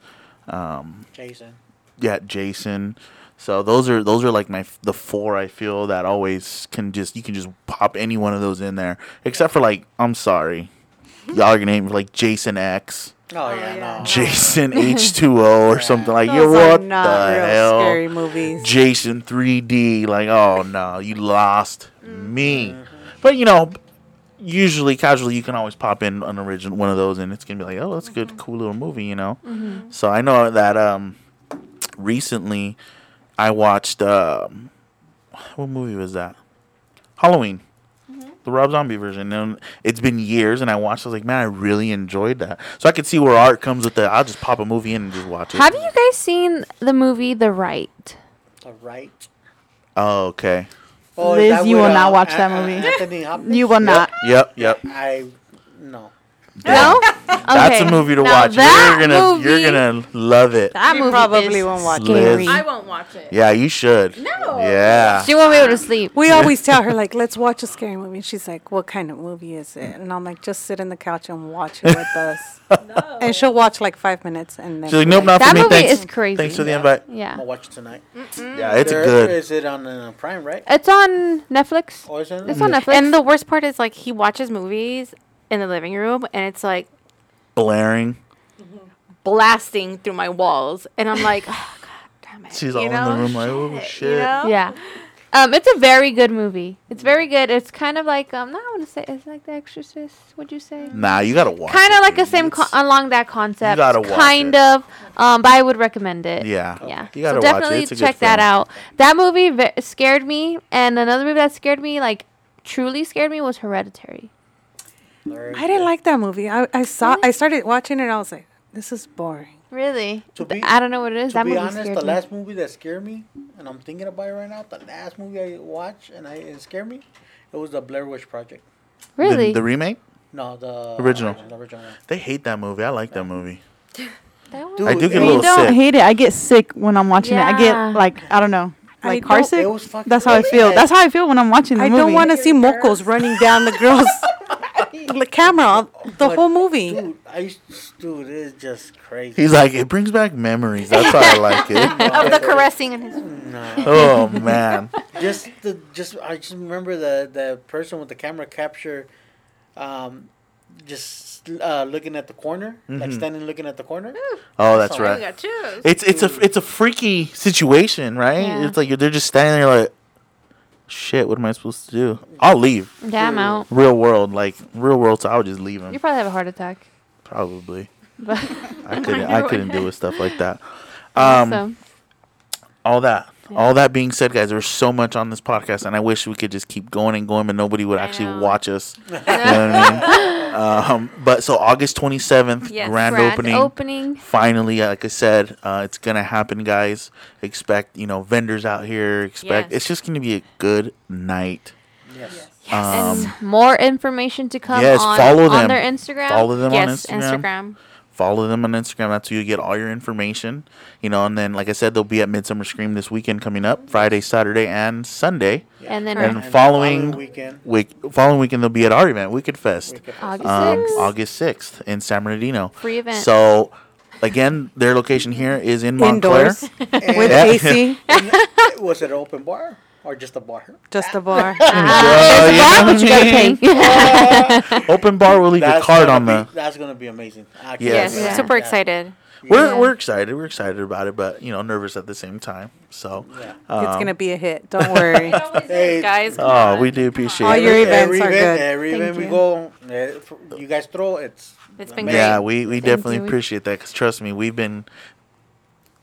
um, Jason. Yeah, Jason. So those are those are like my the four I feel that always can just you can just pop any one of those in there, except yeah. for like I'm sorry, y'all are gonna name like Jason X. Oh, oh yeah, yeah, no. Jason H two O or yeah. something like yeah. What the hell? Scary movies. Jason three D, like oh no, you lost mm-hmm. me. Mm-hmm. But you know, usually casually you can always pop in an original one of those, and it's gonna be like oh that's mm-hmm. a good cool little movie, you know. Mm-hmm. So I know that um, recently I watched um, what movie was that? Halloween. The Rob Zombie version, and it's been years, and I watched. I was like, man, I really enjoyed that. So I could see where Art comes with the. I'll just pop a movie in and just watch it. Have you guys seen the movie The Right? The Right. Oh, okay. Oh, Liz, you will uh, not watch uh, that movie. Uh, you will not. Yep, yep. yep. I no. No. That's okay. a movie to now watch. You're gonna, movie, you're gonna love it. That movie probably won't watch it. I won't watch it. Yeah, you should. No. Yeah. She won't be able to sleep. We always tell her like, let's watch a scary movie. And she's like, what kind of movie is it? And I'm like, just sit in the couch and watch it with us. No. And she'll watch like five minutes and then. She's like, nope, not for me. That movie is crazy. Thanks for the invite. Yeah. I'll watch it tonight. Mm-mm. Yeah, it's there, good. Is it on uh, Prime? Right. It's on Netflix. Oh, is it? It's on Netflix. And the worst part is like he watches movies in the living room, and it's like blaring, blasting through my walls, and I'm like, oh, god damn it! She's you all know? in the room like, oh shit! You know? Yeah, um, it's a very good movie. It's very good. It's kind of like um, no, I want to say it's like The Exorcist. Would you say? Nah, you gotta watch. Kind of like the same con- along that concept. You gotta watch. Kind it. of, um, but I would recommend it. Yeah, yeah. You gotta so watch definitely it. It's a check good that out. That movie ve- scared me, and another movie that scared me, like truly scared me, was Hereditary. I didn't like that movie. I, I saw. Really? I started watching it, and I was like, "This is boring." Really? Be, I don't know what it is. To that be movie honest, scared the me. last movie that scared me, and I'm thinking about it right now, the last movie I watched and I, it scared me, it was the Blair Witch Project. Really? The, the remake? No, the original. original. The original. They hate that movie. I like that movie. That Dude, I do get a little don't sick. Don't hate it. I get sick when I'm watching yeah. it. I get like I don't know. Like car sick. That's how really? I feel. That's how I feel when I'm watching the I movie. I don't want to see mocos running down the girls. The camera, the but whole movie. Dude, I used to, dude, it's just crazy. He's like, it brings back memories. That's why I like it. Of the caressing in his. No. Oh man. Just the just I just remember the the person with the camera capture, um, just uh, looking at the corner, mm-hmm. like standing looking at the corner. Ooh. Oh, that's so right. Got chills. It's it's dude. a it's a freaky situation, right? Yeah. It's like they're just standing there like. Shit, what am I supposed to do? I'll leave. Yeah, I'm out. Real world, like real world, so I would just leave him. You probably have a heart attack. Probably. But I couldn't. I couldn't deal with stuff like that. Um, so. All that. Yeah. All that being said, guys, there's so much on this podcast, and I wish we could just keep going and going, but nobody would I actually know. watch us. You know what I mean? Um, but so August twenty-seventh, yes, grand, grand opening. opening. Finally, like I said, uh, it's going to happen, guys. Expect, you know, vendors out here. Expect yes. It's just going to be a good night. Yes. yes. yes. Um, and more information to come yes, on, follow them. on their Instagram. Follow them yes, on Instagram. Instagram. Follow them on Instagram. That's where you get all your information. You know, and then, like I said, they'll be at Midsummer Scream this weekend coming up, Friday, Saturday, and Sunday. Yeah. And then and following, following weekend, week, following weekend, they'll be at our event, Wicked Fest, Wicked Fest. August, um, sixth. August sixth in San Bernardino. Free event. So, again, their location here is in Montclair. With A C. Was it an open bar? Or just a bar? Just a bar. uh, uh, yeah. There's a bar, but you gotta pay. uh, Open bar, we'll leave that's a card on be, the... That's going to be amazing. Yes. yes. Yeah. Super excited. Yeah. We're we're excited. We're excited about it, but, you know, nervous at the same time. So yeah. um, It's going to be a hit. Don't worry. Hey, guys. Oh, on. We do appreciate All it. All your events every are event, good. Every Thank event you. we go, uh, you guys throw, it's... It's been great. Yeah, we, we definitely you. appreciate that, because trust me, we've been...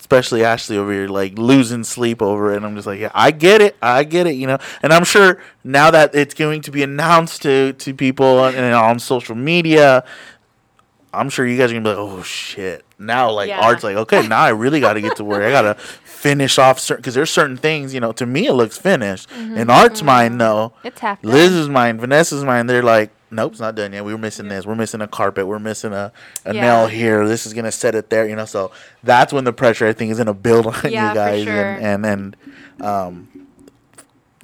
Especially Ashley over here, like losing sleep over it. And I'm just like, yeah, I get it. I get it, you know. And I'm sure now that it's going to be announced to, to people and, and on social media, I'm sure you guys are going to be like, oh, shit. Now, like, yeah. Art's like, okay, now I really got to get to work. I got to finish off certain, because there's certain things, you know, to me it looks finished. Mm-hmm. In Art's mm-hmm. mind, no. It's happening. Liz's mind, Vanessa's mind, they're like, nope, it's not done yet. We were missing this. We're missing a carpet. We're missing a, a yeah. nail here. This is going to set it there, you know. So that's when the pressure, I think, is going to build on yeah, you guys. For sure. And and, and um,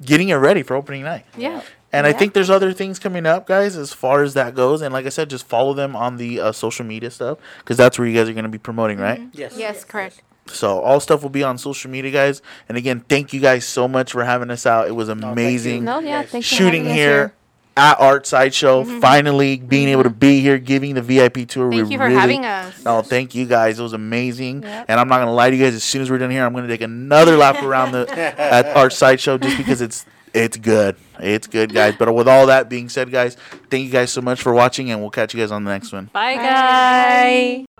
getting it ready for opening night. Yeah. And yeah. I think there's other things coming up, guys, as far as that goes. And like I said, just follow them on the uh, social media stuff, because that's where you guys are going to be promoting, right? Mm-hmm. Yes. Yes, correct. So all stuff will be on social media, guys. And, again, thank you guys so much for having us out. It was amazing no, thank you. No, yeah, thank shooting you here. At Art Sideshow, mm-hmm. finally being able to be here, giving the V I P tour. Thank we you for really, having us. Oh, thank you guys. It was amazing. Yep. And I'm not going to lie to you guys. As soon as we're done here, I'm going to take another lap around the at Art Sideshow, just because it's it's good. It's good, guys. But with all that being said, guys, thank you guys so much for watching, and we'll catch you guys on the next one. Bye, guys. Bye.